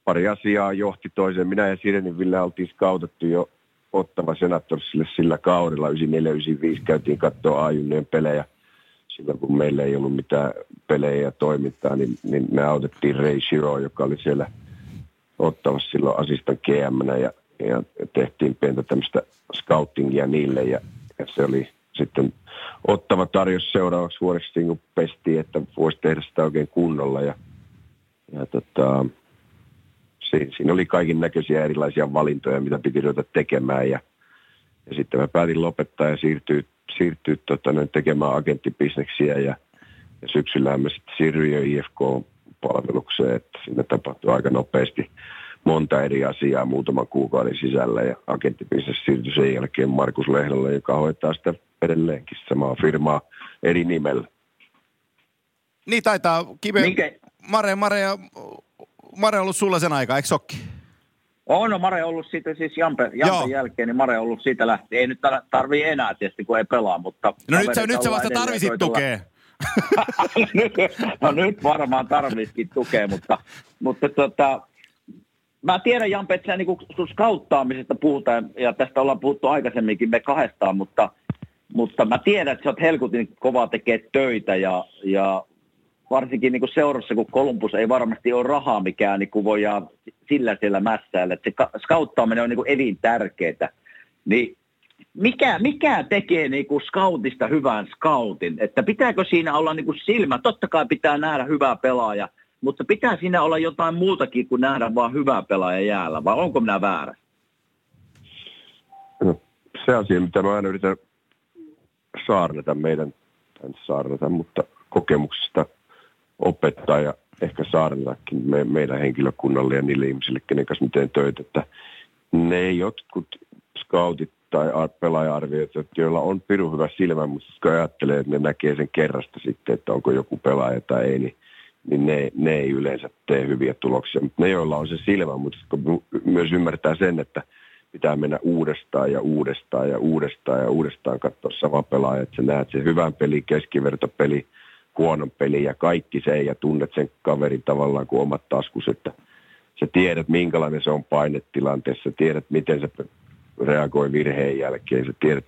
pari asiaa johti toiseen. Minä ja Sirenin Ville oltiin skautattu jo Ottavan Senatorsille sillä kaudella. 94-95 käytiin katsoa A-junnojen pelejä. Silloin kun meillä ei ollut mitään pelejä ja toimintaa, niin me autettiin Ray Shiro, joka oli siellä Ottavassa silloin asistan GM-nä, ja tehtiin pientä tämmöistä scoutingia niille, ja se oli sitten Ottava tarjous seuraavaksi vuodeksi, kun pestiin, että voisi tehdä sitä oikein kunnolla, ja siinä oli kaiken näköisiä erilaisia valintoja, mitä piti ruveta tekemään, ja sitten mä päätin lopettaa ja siirtyä tekemään agenttibisneksiä, ja syksyllähän mä sitten siirryin jo IFK-palvelukseen, että siinä tapahtui aika nopeasti monta eri asiaa muutaman kuukauden sisällä, ja agenttibisnes siirtyi sen jälkeen Markus Lehdolle, joka hoitaa sitä edelleenkin samaa firmaa eri nimellä. Niin taitaa Mare on ollut sulla sen aikaa, eikö sokki? No Mare on ollut siitä, siis Jampen jälkeen, niin Mare on ollut siitä lähtien. Ei nyt tarvii enää tietysti, kun ei pelaa, mutta... No nyt sä vasta tarvisit tukea. No nyt varmaan tarvitsisikin tukea, mutta mä tiedän, Jampe, että niin kun skauttaamisesta puhutaan, ja tästä ollaan puhuttu aikaisemminkin me kahdestaan, mutta mä tiedän, että sä oot helkutin kovaa tekee töitä, ja varsinkin niin seurassa, kun Columbus ei varmasti ole rahaa mikään, niin kun voidaan sillä mässäillä, että se skauttaaminen on niin elintärkeää. Niin mikä tekee niin skautista hyvän skautin? Että pitääkö siinä olla niin silmä? Totta kai pitää nähdä hyvää pelaajaa. Mutta pitää siinä olla jotain muutakin kuin nähdä vaan hyvää pelaaja jäällä, vai onko minä väärä? No, se asia, mitä mä aina yritän saarnata mutta kokemuksesta opettaa ja ehkä saarnatakin meidän henkilökunnalle ja niille ihmisille, kenen kanssa miten töitä, että ne jotkut scoutit tai pelaaja-arvioita, joilla on pirun hyvä silmä, mutta kun ajattelee, että ne näkee sen kerrasta sitten, että onko joku pelaaja tai ei, niin ne ei yleensä tee hyviä tuloksia, mutta ne, joilla on se silmä, mutta myös ymmärtää sen, että pitää mennä uudestaan katsoa sama pelaaja, että sä näet sen hyvän pelin, keskivertopeli, huonon pelin ja kaikki sen, ja tunnet sen kaverin tavallaan kuin omat taskus, että sä tiedät, minkälainen se on painetilanteessa, sä tiedät, miten se reagoi virheen jälkeen, sä tiedät,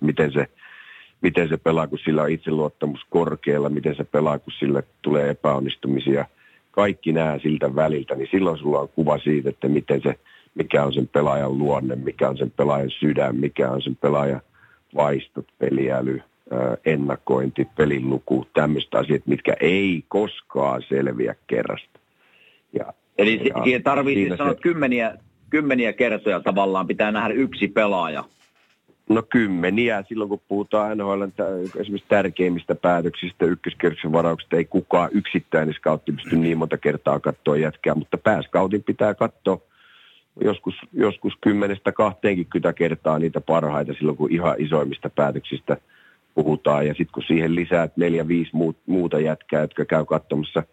miten se pelaa, kun sillä on itseluottamus korkealla, miten se pelaa, kun sillä tulee epäonnistumisia. Kaikki nämä siltä väliltä, niin silloin sulla on kuva siitä, että mikä on sen pelaajan luonne, mikä on sen pelaajan sydän, mikä on sen pelaajan vaistot, peliäly, ennakointi, pelin luku, tämmöistä asiat, mitkä ei koskaan selviä kerrasta. Eli siihen tarvitsee sanoa kymmeniä kertoja tavallaan, pitää nähdä yksi pelaaja. No kymmeniä. Silloin kun puhutaan NHL:n esimerkiksi tärkeimmistä päätöksistä, ykköskierroksen varauksista, ei kukaan yksittäinen skautti pysty niin monta kertaa katsoa jätkää, mutta pääskautin pitää katsoa joskus 10-20 kertaa niitä parhaita silloin, kun ihan isoimmista päätöksistä puhutaan. Ja sitten kun siihen lisäät 4-5 muuta jätkää, jotka käy katsomassa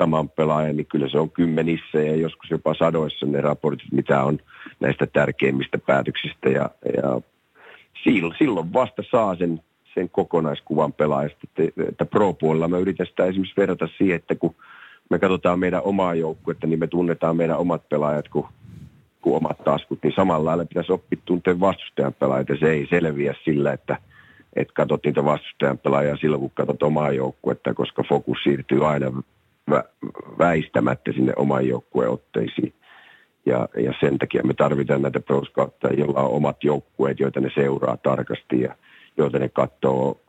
saman pelaajan, niin kyllä se on kymmenissä ja joskus jopa sadoissa ne raportit, mitä on näistä tärkeimmistä päätöksistä. Ja silloin vasta saa sen kokonaiskuvan pelaajasta. Että pro-puolella mä yritän sitä esimerkiksi verrata siihen, että kun me katsotaan meidän omaa joukkuetta, niin me tunnetaan meidän omat pelaajat kuin omat taskut. Niin samalla lailla pitäisi oppia tunteen vastustajan pelaajat. Se ei selviä sillä, että katsot niitä vastustajan pelaajia silloin, kun katsot omaa joukkuetta, koska fokus siirtyy aina väistämättä sinne oman joukkueen otteisiin. Ja sen takia me tarvitaan näitä pro-scoutteja, joilla on omat joukkueet, joita ne seuraa tarkasti ja joita ne katsoo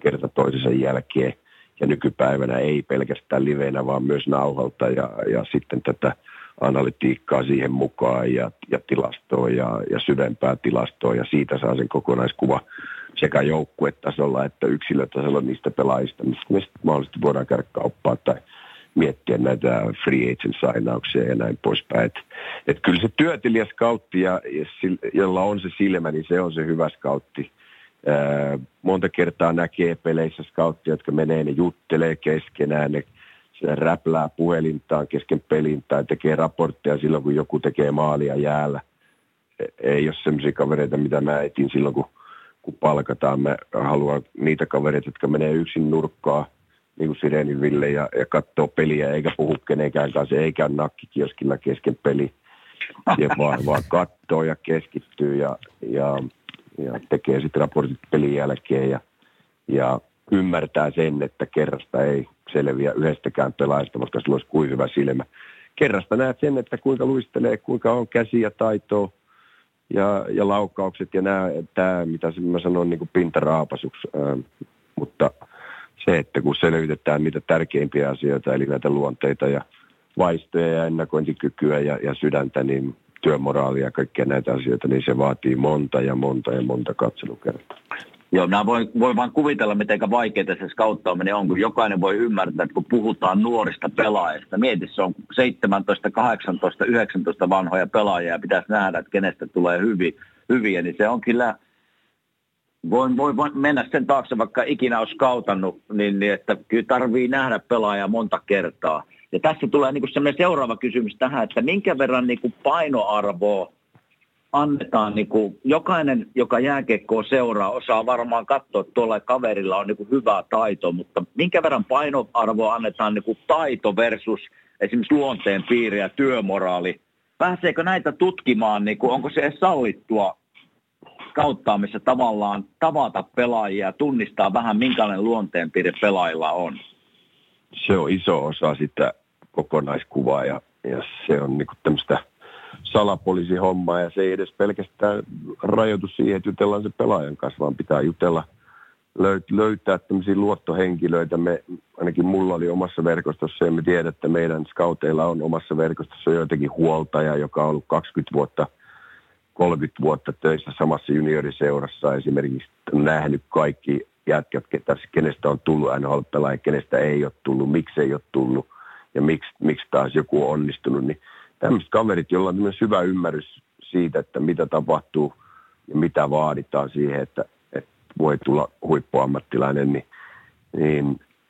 kerta toisensa jälkeen. Ja nykypäivänä ei pelkästään livenä, vaan myös nauhalta ja sitten tätä analytiikkaa siihen mukaan ja tilastoa ja syvempää tilastoa. Ja siitä saa sen kokonaiskuva sekä joukkuetasolla että yksilötasolla niistä pelaajista, mistä me mahdollisesti voidaan käydä kauppaa tai miettiä näitä free agent-sainauksia ja näin poispäin. Et kyllä se työtelijä scoutti, jolla on se silmä, niin se on se hyvä scoutti. Monta kertaa näkee peleissä scouttia, jotka menee, ne juttelee keskenään, ne räplää puhelintaan kesken pelin tai tekee raportteja silloin, kun joku tekee maalia jäällä. Ei ole sellaisia kavereita, mitä mä etin silloin, kun palkataan. Mä haluan niitä kavereita, jotka menee yksin nurkkaa, niin kuin Sireni Ville, ja katsoo peliä, eikä puhu kenenkään kanssa, eikä nakkikioskilla kesken peli, vaan katsoo ja keskittyy ja tekee sitten raportit pelin jälkeen ja ymmärtää sen, että kerrasta ei selviä yhdestäkään pelaajasta, vaikka sillä olisi kuin hyvä silmä. Kerrasta näet sen, että kuinka luistelee, kuinka on käsi ja taitoa ja laukaukset ja tämä, mitä mä sanon, niin kuin pintaraapasuksi. Mutta se, että kun selvitetään niitä tärkeimpiä asioita, eli näitä luonteita ja vaistoja ja ennakointikykyä ja sydäntä, niin työmoraalia ja kaikkia näitä asioita, niin se vaatii monta katselukertaa. Joo, mä voi vaan kuvitella, miten vaikeaa se skauttaaminen on, kun jokainen voi ymmärtää, että kun puhutaan nuorista pelaajista, mieti, se on 17, 18, 19 vanhoja pelaajia, ja pitäisi nähdä, että kenestä tulee hyviä, niin se on kyllä, voi mennä sen taakse, vaikka ikinä olisi skautannut, niin että kyllä tarvii nähdä pelaajaa monta kertaa. Ja tässä tulee niin sellainen seuraava kysymys tähän, että minkä verran niin painoarvoa annetaan. Niin jokainen, joka jääkiekkoa seuraa, osaa varmaan katsoa, että tuolla kaverilla on niin hyvä taito, mutta minkä verran painoarvoa annetaan niin taito versus esimerkiksi luonteen piiri ja työmoraali. Pääseekö näitä tutkimaan, niin onko se sallittua skauttaamissa tavallaan tavata pelaajia ja tunnistaa vähän, minkälainen luonteen piiri pelaajilla on? Se on iso osa sitä kokonaiskuvaa ja se on niinku tämmöistä salapoliisihommaa ja se ei edes pelkästään rajoitu siihen, että jutellaan se pelaajan kanssa, vaan pitää jutella, löytää tämmöisiä luottohenkilöitä. Ainakin mulla oli omassa verkostossa ja me tiedämme, että meidän skauteilla on omassa verkostossa joitakin huoltaja, joka on ollut 20 vuotta, 30 vuotta töissä samassa junioriseurassa esimerkiksi, on nähnyt kaikki jätkät, kenestä on tullut NHL-pelaaja, kenestä ei ole tullut, miksi ei ole tullut ja miksi taas joku on onnistunut. Niin tämmöiset kaverit, joilla on tämmöinen syvä ymmärrys siitä, että mitä tapahtuu ja mitä vaaditaan siihen, että voi tulla huippuammattilainen, niin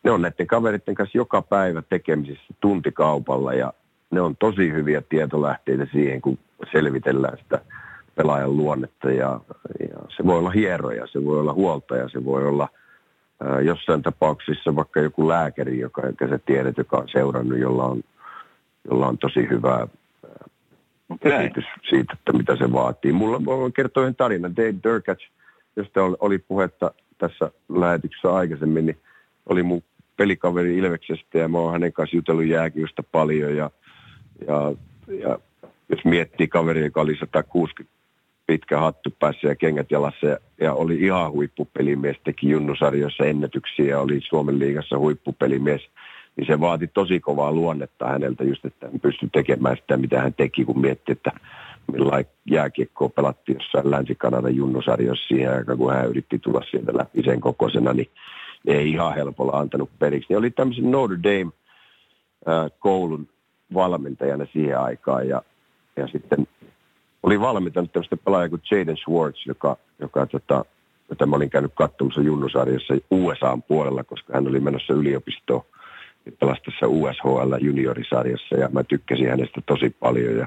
ne on näiden kaveritten kanssa joka päivä tekemisissä tuntikaupalla ja ne on tosi hyviä tietolähteitä siihen, kun selvitellään sitä pelaajan luonnetta ja se voi olla hieroja, se voi olla huoltaja, se voi olla jossain tapauksissa vaikka joku lääkäri, joka sä tiedät, joka on seurannut, jolla on tosi hyvä esitys siitä, että mitä se vaatii. Mulla voin kertoa yhden tarinan. Dale Derkatch, josta oli puhetta tässä lähetyksessä aikaisemmin, niin oli mun pelikaveri Ilveksestä ja mä oon hänen kanssa jutellut jääkiekosta paljon ja jos miettii kaveria, joka oli 160 pitkä hattu päässä ja kengät jalassa ja oli ihan huippupelimies, teki junnusarjoissa ennätyksiä ja oli Suomen liigassa huippupelimies, niin se vaati tosi kovaa luonnetta häneltä just, että hän pystyi tekemään sitä, mitä hän teki, kun mietti, että millainen jääkiekkoa pelattiin jossain Länsi-Kanadan junnusarjoissa siihen aikaan, kun hän yritti tulla sieltä läpi sen kokoisena, niin ei ihan helpolla antanut periksi. Niin oli tämmöisen Notre Dame-koulun valmentajana siihen aikaan ja sitten oli valmentanut tämmöistä pelaajaa kuin Jaden Schwartz, jota mä olin käynyt katsomassa junnusarjassa USA:n puolella, koska hän oli menossa yliopistoon. pelasi tässä USHL-juniorisarjassa ja mä tykkäsin hänestä tosi paljon. Ja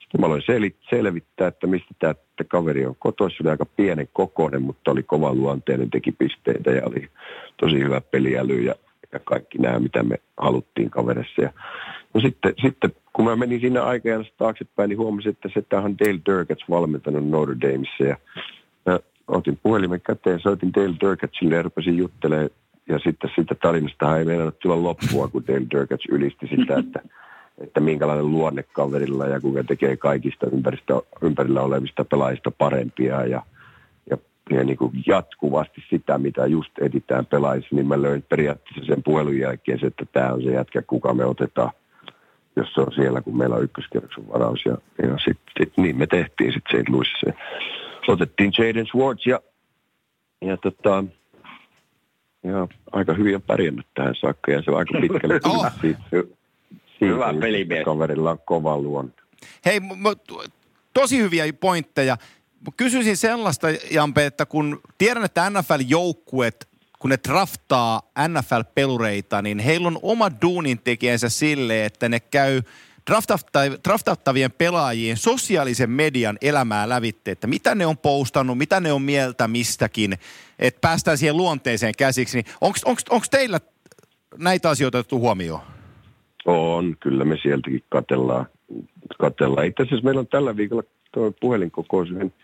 sitten mä aloin selvittää, että mistä tämä kaveri on kotoisin. Oli aika pienen kokoinen, mutta oli kova luonteinen, teki pisteitä ja oli tosi hyvä peliäly ja kaikki nämä, mitä me haluttiin kaverissa. Ja no sitten kun mä menin siinä aikajanassa taaksepäin, niin huomasin, että tämähän on Dale Derkatch valmentanut Notre Dameissa. Ja mä otin puhelimen käteen, soitin Dale Derkatchille ja rupesin juttelemaan. Ja sitten siitä tarinasta ei meinannut tulla loppua, kun Dale Derkatch ylisti sitä, että minkälainen luonne kaverilla ja kuinka tekee kaikista ympärillä olevista pelaajista parempia ja niin kuin jatkuvasti sitä, mitä just etsitään pelaajissa, niin mä löin periaatteessa sen puhelun jälkeen se, että tämä on se jätkä, kuka me otetaan, jos se on siellä, kun meillä on ykköskierroksen varaus. Ja sitten niin me tehtiin sitten St. Louisissa. Otettiin Jaden Schwartz ja aika hyvin on pärjännyt tähän saakka ja se on aika pitkälle. Hyvä pelimies. Kaverilla on kova luonne. Hei, tosi hyviä pointteja. Kysyisin sellaista, Jampe, että kun tiedän, että NFL-joukkuet, kun ne draftaa NFL-pelureita, niin heillä on oma duunintekijänsä sille, että ne käy draftattavien pelaajien sosiaalisen median elämää lävitte, että mitä ne on postannut, mitä ne on mieltä mistäkin, että päästään siihen luonteeseen käsiksi. Niin onko teillä näitä asioita otettu huomioon? On, kyllä me sieltäkin katellaan. Itse asiassa meillä on tällä viikolla puhelinkokous yhden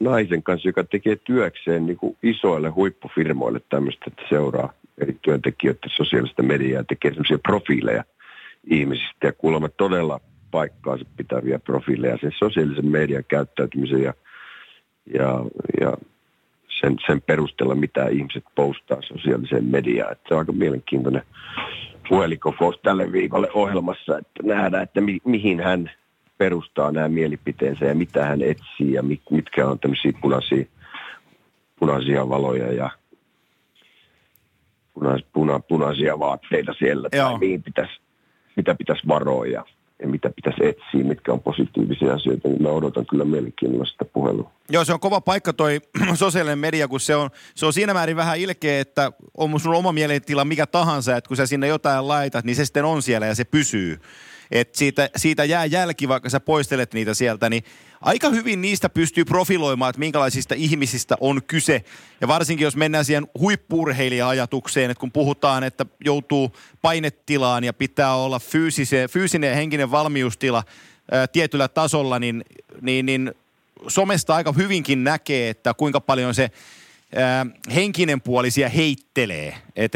naisen kanssa, joka tekee työkseen niin kuin isoille huippufirmoille tämmöistä, että seuraa eri työntekijöiden sosiaalista mediaa ja tekee semmoisia profiileja ihmisistä ja kuulemma todella paikkaansa pitäviä profiileja sen sosiaalisen median käyttäytymisen ja sen perusteella, mitä ihmiset postaa sosiaaliseen mediaan. Että se on aika mielenkiintoinen puhelinkokous tälle viikolle ohjelmassa, että nähdään, että mihin hän perustaa nämä mielipiteensä ja mitä hän etsii ja mitkä on tämmöisiä punaisia valoja ja punaisia vaatteita siellä. Tai mitä pitäisi varoa ja mitä pitäisi etsiä, mitkä on positiivisia asioita, niin mä odotan kyllä mielenkiinnolla sitä puhelua. Joo, se on kova paikka toi sosiaalinen media, kun se on siinä määrin vähän ilkeä, että on sun oma mielentila mikä tahansa, että kun sä sinne jotain laitat, niin se sitten on siellä ja se pysyy. Että siitä jää jälki, vaikka sä poistelet niitä sieltä, niin aika hyvin niistä pystyy profiloimaan, että minkälaisista ihmisistä on kyse. Ja varsinkin, jos mennään siihen huippu-urheilija-ajatukseen, että kun puhutaan, että joutuu painetilaan ja pitää olla fyysinen ja henkinen valmiustila tietyllä tasolla, niin somesta aika hyvinkin näkee, että kuinka paljon se henkinen puoli siellä heittelee. Et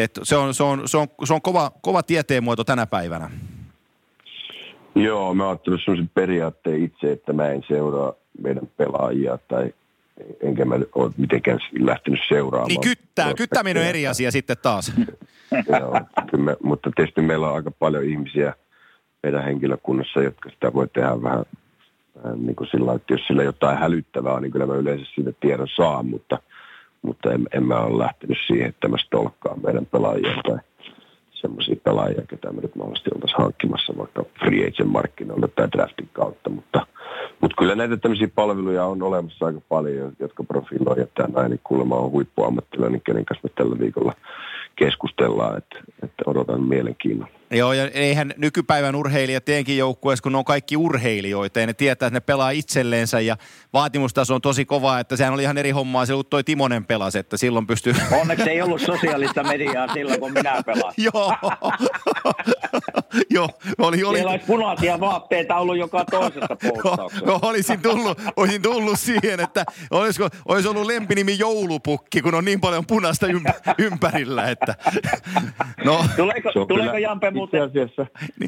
se on kova tieteenmuoto tänä päivänä. Joo, mä oon ottanut sellaisen periaatteen itse, että mä en seuraa meidän pelaajia tai enkä mä ole mitenkään lähtenyt seuraamaan. Niin kyttäminen on eri asia sitten taas. Joo, mutta tietysti meillä on aika paljon ihmisiä meidän henkilökunnassa, jotka sitä voi tehdä vähän niin kuin sillä, että jos sillä jotain hälyttävää, niin kyllä mä yleensä siitä tiedon saan, mutta en mä ole lähtenyt siihen, että mä stalkkaan meidän pelaajia tai semmoisia pelaajia, ketä me nyt mahdollisesti oltaisiin hankkimassa vaikka free agent markkinoilla tai draftin kautta, mutta kyllä näitä tämmöisiä palveluja on olemassa aika paljon, jotka profiloivat, ja tämä nainen kuulemma on huippuammattilainen, kenen kanssa me tällä viikolla keskustellaan, että odotan mielenkiinnolla. Joo, ja eihän nykypäivän urheilijat teenkin joukkueessa, kun ne on kaikki urheilijoita, ja ne tietää, että ne pelaa itselleensä, ja vaatimustaso on tosi kova, että sehän oli ihan eri hommaa silloin, kun toi Timonen pelasi, että silloin pystyy... Onneksi ei ollut sosiaalista mediaa silloin, kun minä pelasin. Joo. Siellä olisi punaisia vaatteita ollut joka toisessa postauksessa. Joo, olisin tullut siihen, että olisi ollut lempinimi joulupukki, kun on niin paljon punaista ympärillä, että... No. Tuleeko Jampe muuten?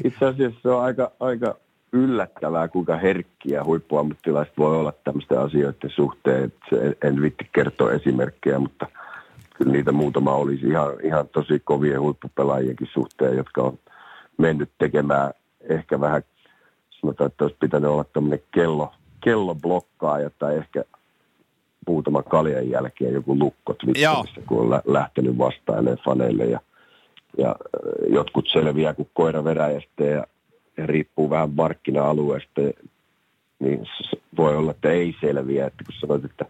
Itse asiassa se on aika yllättävää, kuinka herkkiä huippuammattilaiset voi olla tämmöisten asioiden suhteen. En viitti kertoa esimerkkejä, mutta kyllä niitä muutama olisi ihan tosi kovien huippupelaajienkin suhteen, jotka on mennyt tekemään ehkä vähän, sanotaan, että olisi pitänyt olla tämmöinen kelloblokkaaja tai ehkä muutaman kaljan jälkeen joku lukko Twitterissä, kun on lähtenyt vastailemaan faneille ja jotkut selviää kuin koira veräjästä ja riippuu vähän markkina-alueesta, niin voi olla, että ei selviä. Että kun sanoit, että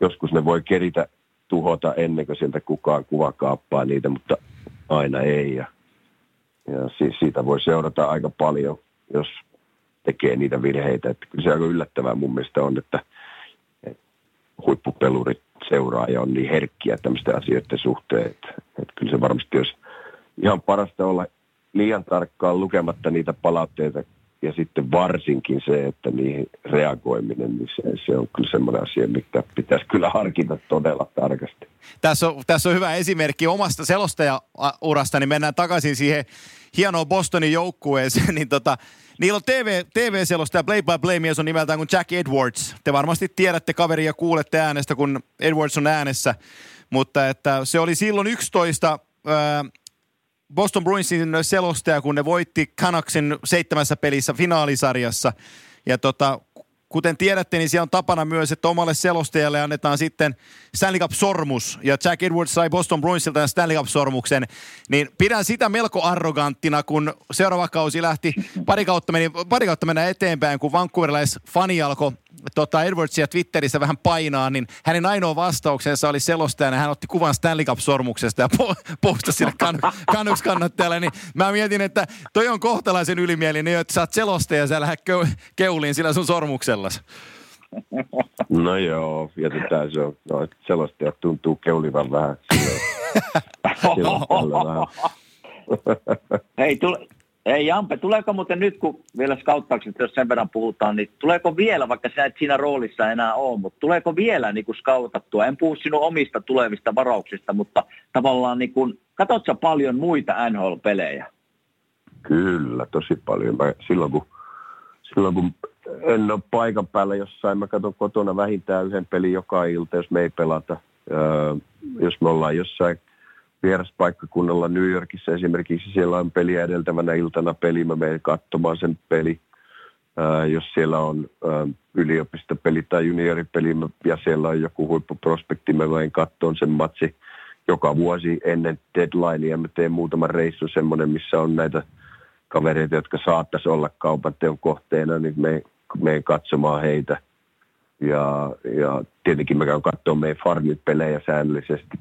joskus ne voi keritä tuhota ennen kuin sieltä kukaan kuvakaappaa niitä, mutta aina ei. Ja ja siitä voi seurata aika paljon, jos tekee niitä virheitä. Että kyllä se aika yllättävää mun mielestä on, että huippupelurit seuraa ja on niin herkkiä tämmöisten asioiden suhteen. Että kyllä se varmasti olisi ihan parasta olla liian tarkkaan lukematta niitä palautteita ja sitten varsinkin se, että niihin reagoiminen, niin se on kyllä semmoinen asia, mitä pitäisi kyllä harkita todella tarkasti. Tässä on hyvä esimerkki omasta selostajaurasta, niin mennään takaisin siihen hienoon Bostonin joukkueeseen. Niin niillä on TV-selostaja, play-by-play-mies on nimeltään kuin Jack Edwards. Te varmasti tiedätte kaveria ja kuulette äänestä, kun Edwards on äänessä. Mutta että se oli silloin 11... Boston Bruinsin selostaja, kun ne voitti Canucksin 7 pelissä finaalisarjassa. Ja kuten tiedätte, niin siellä on tapana myös, että omalle selostajalle annetaan sitten Stanley Cup-sormus. Ja Jack Edwards sai Boston Bruinsilta Stanley Cup-sormuksen. Niin pidän sitä melko arroganttina, kun seuraava kausi lähti pari kautta mennä eteenpäin, kun Vancouverilais-fani alkoi Edwardsia Twitterissä vähän painaa, niin hänen ainoa vastauksensa oli selostajana. Hän otti kuvan Stanley Cup-sormuksesta ja postasi sille kannukskannattajalle. Niin mä mietin, että toi on kohtalaisen ylimielinen, että sä oot selostaja ja sä lähdet keuliin sillä sun sormuksellas. No joo, jätetään se on. No, selostajat tuntuu keulivan vähän. Hei, tule. Ei Jampe, tuleeko muuten nyt, kun vielä skauttauksesta, jos sen verran puhutaan, niin tuleeko vielä, vaikka sinä et siinä roolissa enää ole, mutta tuleeko vielä niin kuin skautattua? En puhu sinun omista tulevista varauksista, mutta tavallaan niin kuin, katsotko paljon muita NHL-pelejä? Kyllä, tosi paljon. Silloin kun en ole paikan päällä jossain, mä katson kotona vähintään yhden pelin joka ilta, jos me ei pelata. Jos me ollaan jossain vieraspaikkakunnalla New Yorkissa esimerkiksi, siellä on peliä edeltävänä iltana peli, mä menen katsomaan sen peli. Jos siellä on yliopistopeli tai junioripeli ja siellä on joku huippuprospekti, mä menen katsomaan sen matsi joka vuosi ennen deadlinea. Mä teen muutaman reissun semmoinen, missä on näitä kavereita, jotka saattaisi olla kaupanteon kohteena, niin menen katsomaan heitä. Ja tietenkin mä käyn katsomaan meidän farmipelejä säännöllisesti.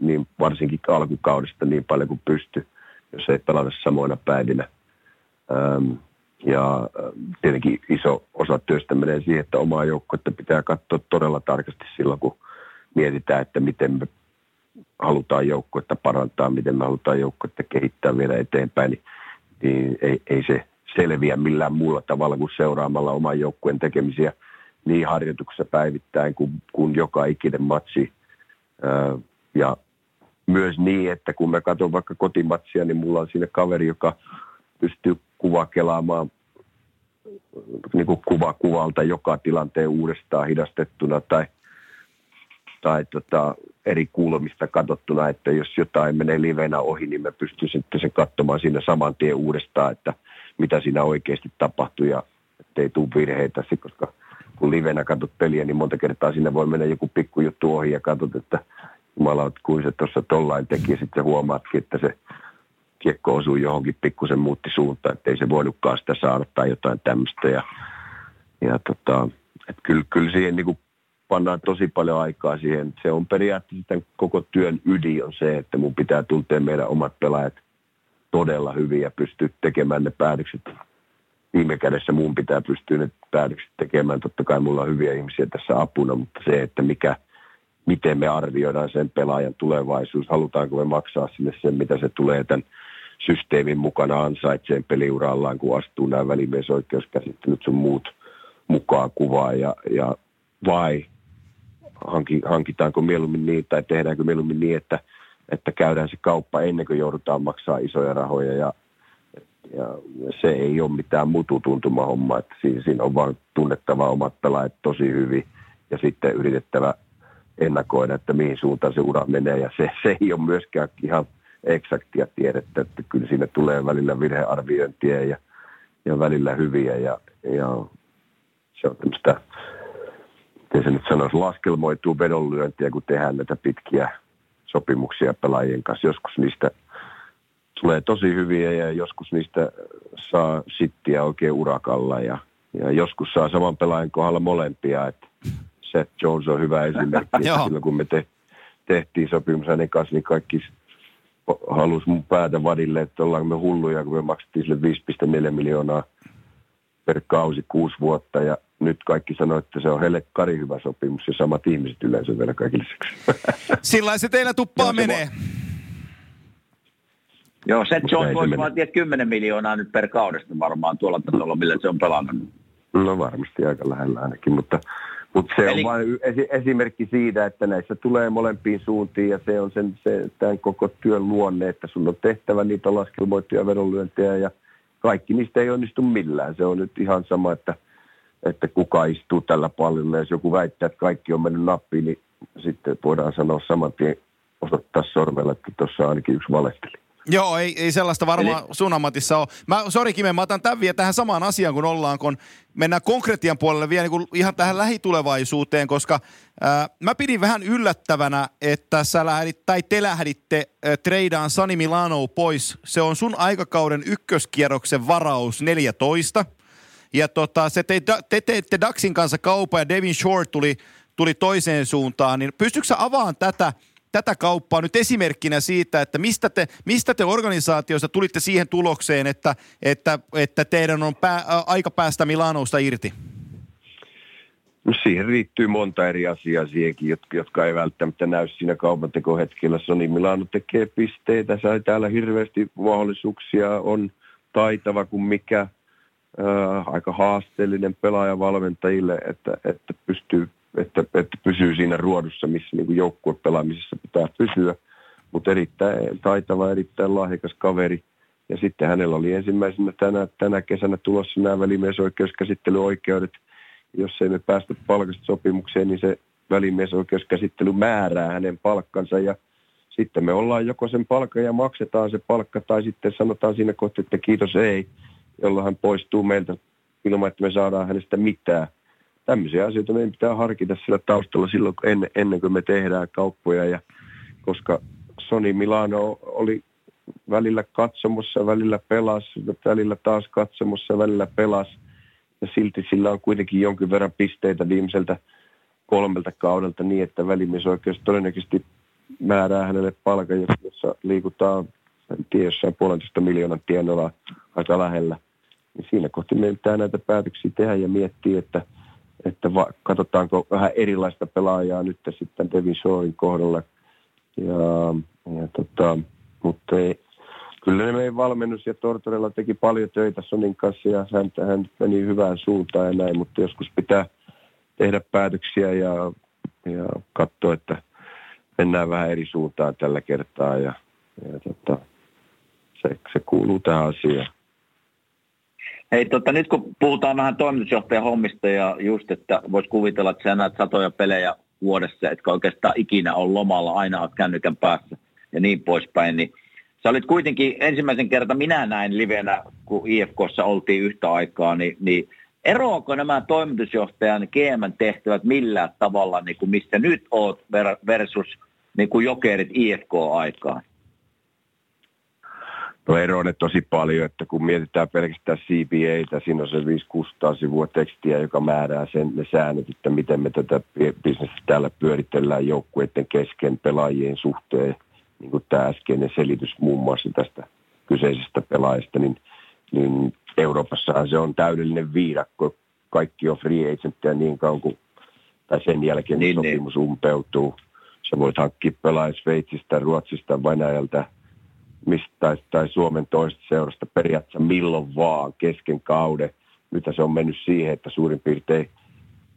Niin varsinkin alkukaudesta niin paljon kuin pysty, jos ei pelata samoina päivinä. Ja tietenkin iso osa työstä menee siihen, että omaa joukkuetta pitää katsoa todella tarkasti silloin, kun mietitään, että miten me halutaan joukkuetta parantaa, miten me halutaan joukkuetta kehittää vielä eteenpäin. Niin ei se selviä millään muulla tavalla kuin seuraamalla oman joukkueen tekemisiä niin harjoituksessa päivittäin kuin joka ikinen matsi. Ja myös niin, että kun mä katson vaikka kotimatsia, niin mulla on siinä kaveri, joka pystyy kuvakelaamaan niin kuin kuva kuvalta joka tilanteen uudestaan hidastettuna tai eri kulmista katsottuna, että jos jotain menee livenä ohi, niin mä pystyn sitten sen katsomaan siinä saman tien uudestaan, että mitä siinä oikeasti tapahtui ja ettei tule virheitä, koska kun livenä katsot peliä, niin monta kertaa siinä voi mennä joku pikkujuttu ohi ja katsot, että jumala, kun se tuossa tollain teki ja sitten huomaatkin, että se kiekko osuu johonkin pikkusen muutti suuntaan, että ei se voinutkaan sitä saada tai jotain tämmöistä. Kyllä siihen niin pannaan tosi paljon aikaa siihen. Se on periaatteessa koko työn ydin on se, että mun pitää tuntea meidän omat pelaajat todella hyvin ja pystyä tekemään ne päätökset. Viime kädessä mun pitää pystyä ne päätökset tekemään. Totta kai mulla on hyviä ihmisiä tässä apuna, mutta se, että miten me arvioidaan sen pelaajan tulevaisuus, halutaanko me maksaa sinne sen, mitä se tulee tämän systeemin mukana ansaitseen peliurallaan, kun astuu nämä välimiesoikeuskäsittelyt sun muut mukaan kuvaan, ja vai hankitaanko mieluummin niin, tai tehdäänkö mieluummin niin, että käydään se kauppa ennen kuin joudutaan maksaa isoja rahoja, ja se ei ole mitään mututuntumahommaa, että siinä on vaan tunnettava omat pelaajat tosi hyvin, ja sitten yritettävä ennakoida, että mihin suuntaan se ura menee, ja se ei ole myöskään ihan eksaktia tiedettä, että kyllä siinä tulee välillä virhearviointia ja välillä hyviä, ja se on tämmöistä, miten se nyt sanoisi, laskelmoituu vedonlyöntiä, kun tehdään näitä pitkiä sopimuksia pelaajien kanssa. Joskus niistä tulee tosi hyviä, ja joskus niistä saa sittiä oikein urakalla, ja joskus saa saman pelaajan kohdalla molempia, että Seth Jones on hyvä esimerkki. Silloin kun me tehtiin sopimus hänen kanssa, niin kaikki halusi mun päätä vadille, että ollaan me hulluja, kun me maksettiin sille 5,4 miljoonaa per kausi 6 vuotta, ja nyt kaikki sanoo, että se on heille kari hyvä sopimus, ja samat ihmiset yleensä vielä kaikilliseksi. Sillain se teillä tuppaa menee. Joo, se John voisi vaan tiedä 10 miljoonaa nyt per kaudesta varmaan tuolla tasolla, millä se on pelannut. No varmasti aika lähellä ainakin, mutta se on vain esimerkki siitä, että näissä tulee molempiin suuntiin, ja se on tämän koko työn luonne, että sun on tehtävä niitä laskelmoittuja vedonlyöntejä, ja kaikki niistä ei onnistu millään. Se on nyt ihan sama, että kuka istuu tällä paljolla, ja jos joku väittää, että kaikki on mennyt nappiin, niin sitten voidaan sanoa saman tien osoittaa sormella, että tuossa ainakin yksi valehteli. Joo, ei sellaista varmaan sun ammatissa ole. Sori Kime, mä otan tämän vielä tähän samaan asiaan, kun ollaan, kun mennään konkretian puolelle vielä niin ihan tähän lähitulevaisuuteen, koska mä pidin vähän yllättävänä, että te lähditte treidaan Sani Milano pois. Se on sun aikakauden ykköskierroksen varaus 14. Ja te teitte Daxin kanssa kaupan ja Devin Shore tuli toiseen suuntaan. Niin pystytkö sä avaamaan tätä kauppaa nyt esimerkkinä siitä, että mistä te organisaatioista tulitte siihen tulokseen, että teidän on aika päästä Milanosta irti? No siihen riittyy monta eri asiaa siihenkin, jotka ei välttämättä näy siinä kaupantekohetkellä. Sony Milano tekee pisteitä, sai täällä hirveästi mahdollisuuksia, on taitava kuin mikä, aika haasteellinen pelaaja valmentajille, että pystyy että pysyy siinä ruodussa, missä niin joukkuepelaamisessa pitää pysyä, mutta erittäin taitava, erittäin lahjakas kaveri. Ja sitten hänellä oli ensimmäisenä tänä kesänä tulossa nämä välimiesoikeuskäsittelyoikeudet. Jos ei me päästä palkasta sopimukseen, niin se välimiesoikeuskäsittely määrää hänen palkkansa. Ja sitten me ollaan joko sen palkan ja maksetaan se palkka, tai sitten sanotaan siinä kohtaa, että kiitos ei, jolloin hän poistuu meiltä ilman, että me saadaan hänestä mitään. Tämmöisiä asioita meidän pitää harkita sillä taustalla silloin, ennen kuin me tehdään kauppoja. Ja koska Sony Milano oli välillä katsomossa, välillä pelasi, välillä taas katsomossa, välillä pelasi. Ja silti sillä on kuitenkin jonkin verran pisteitä viimeiseltä 3 kaudelta niin, että välimiesoikeus todennäköisesti määrää hänelle palkan, jossa liikutaan jossain 1,5 miljoonan tienoilla aika lähellä. Ja siinä kohti meidän pitää näitä päätöksiä tehdä ja miettiä, että katsotaanko vähän erilaista pelaajaa nyt sitten Devin Shorin kohdalla. Mutta ei, kyllä ne meidän valmennus ja Tortorella teki paljon töitä Sonin kanssa ja hän meni hyvään suuntaan ja näin, mutta joskus pitää tehdä päätöksiä ja katsoa, että mennään vähän eri suuntaan tällä kertaa ja se kuuluu tähän asiaan. Hei, nyt kun puhutaan vähän toimitusjohtajan hommista ja just, että voisi kuvitella, että sä näet satoja pelejä vuodessa, etkä oikeastaan ikinä ole lomalla, aina olet kännykän päässä ja niin poispäin, niin sä olit kuitenkin ensimmäisen kerran, minä näin livenä, kun IFK:ssa oltiin yhtä aikaa, niin eroako nämä toimitusjohtajan GM:n tehtävät millään tavalla, niin kuin missä nyt oot versus niin kuin Jokerit IFK-aikaan? No ero on tosi paljon, että kun mietitään pelkästään CBAtä, siinä on se 500-600 sivua tekstiä, joka määrää ne säännöt, että miten me tätä bisnestä täällä pyöritellään joukkueiden kesken pelaajien suhteen, niin kuin tämä äskeinen selitys muun muassa tästä kyseisestä pelaajasta, niin Euroopassahan se on täydellinen viidakko. Kaikki on free agentteja niin kauan kuin, tai sen jälkeen niin, sopimus umpeutuu. Sä voit hankkia pelaajia Sveitsistä, Ruotsista, Venäjältä, mistä tai Suomen toista seurasta periaatteessa milloin vaan kesken kauden. Nyt se on mennyt siihen, että suurin piirtein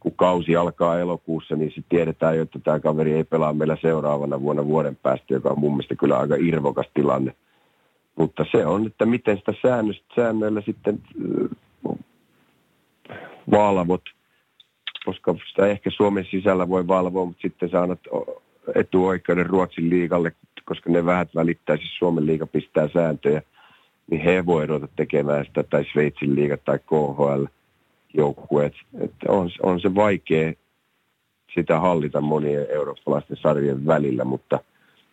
kun kausi alkaa elokuussa, niin sitten tiedetään jo, että tämä kaveri ei pelaa meillä seuraavana vuonna vuoden päästä, joka on mun mielestä kyllä aika irvokas tilanne. Mutta se on, että miten sitä säännöillä sitten valvot, koska sitä ehkä Suomen sisällä voi valvoa, mutta sitten sä annat etuoikeuden Ruotsin liigalle, koska ne vähät välittää, siis Suomen liiga pistää sääntöjä, niin he voi ruveta tekemään sitä, tai Sveitsin liiga tai KHL-joukkueet. On se vaikea sitä hallita monien eurooppalaisten sarjojen välillä, mutta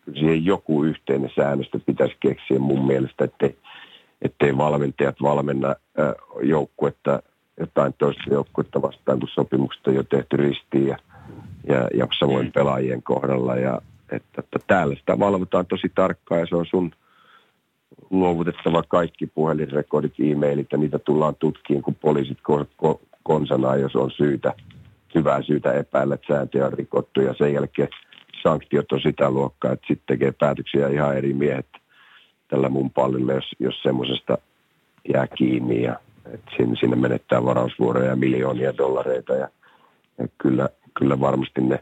kyllä siihen joku yhteinen säännöstä pitäisi keksiä mun mielestä, ettei valmentajat valmenna joukkuetta jotain toista joukkuetta vastaan, kun sopimukset on jo tehty ristiin ja samoin pelaajien kohdalla. Ja että täällä sitä valvotaan tosi tarkkaan ja se on sun luovutettava kaikki puhelinrekordit, e-mailit ja niitä tullaan tutkiin, kun poliisit konsanaan, jos on hyvää syytä epäillä, että sääntöjä on rikottu ja sen jälkeen sanktiot on sitä luokkaa, että sitten tekee päätöksiä ihan eri miehet tällä mun pallilla, jos semmoisesta jää kiinni ja että sinne menettää varausvuoroja ja miljoonia dollareita ja kyllä varmasti ne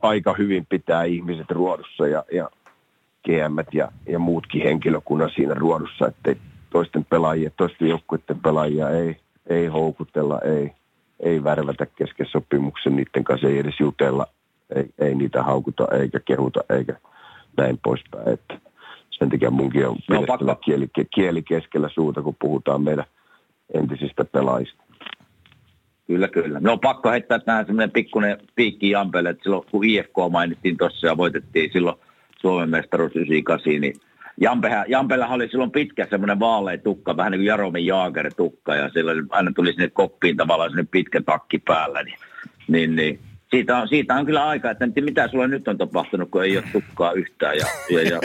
aika hyvin pitää ihmiset ruodussa ja GM:t ja muutkin henkilökunnan siinä ruodussa, että toisten joukkueiden pelaajia ei houkutella, ei värvätä kesken sopimuksen, niiden kanssa ei edes jutella, ei niitä haukuta eikä kehuta eikä näin poispäin. Että sen takia munkin on mielestäni kieli keskellä suuta, kun puhutaan meidän entisistä pelaajista. Kyllä. No pakko heittää tähän semmoinen pikkuinen piikki jampeelle, että silloin kun IFK mainittiin tuossa ja voitettiin silloin Suomen mestaruus 98, niin Jampellahan oli silloin pitkä semmoinen vaalea tukka, vähän niin kuin Jaromir Jaager tukka, ja silloin aina tuli sinne koppiin tavallaan sinne pitkä takki päällä, niin siitä on kyllä aika, että mitä sulla nyt on tapahtunut, kun ei ole tukkaa yhtään, ja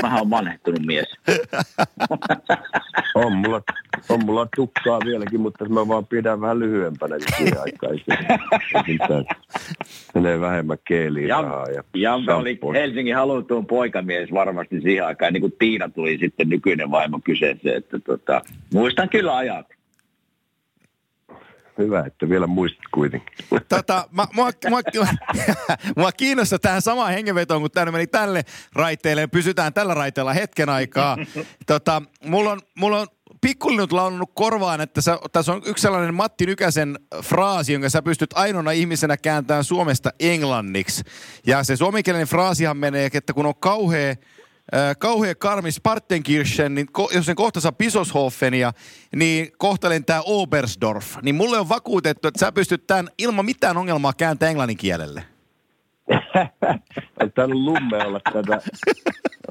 vähän on vanhehtunut mies. On mulla tukkaa vieläkin, mutta mä vaan pidän vähän lyhyempänä siihen aikaan. Menee vähemmän keelirahaa. Jampe oli Helsingin halutuin poikamies varmasti siihen aikaan, niin kuin Tiina tuli sitten nykyinen vaimo kyseeseen, että muistan kyllä ajat. Hyvä, että vielä muistat kuitenkin. Mua kiinnostaa tähän samaan hengenvetoon, kun tämä meni tälle raiteelle. Pysytään tällä raiteella hetken aikaa. Mulla on pikkulinut laulunut korvaan, että tässä on yksi sellainen Matti Nykäsen fraasi, jonka sä pystyt ainoana ihmisenä kääntämään suomesta englanniksi. Ja se suomenkielinen fraasihan menee, että kun on kauhea karmi Spartenkirchen, niin jos sen kohta saa Bischofshoffenia, niin kohta lentää Oberstdorf. Niin mulle on vakuutettu, että sä pystyt tämän ilman mitään ongelmaa kääntämään englannin kielelle. On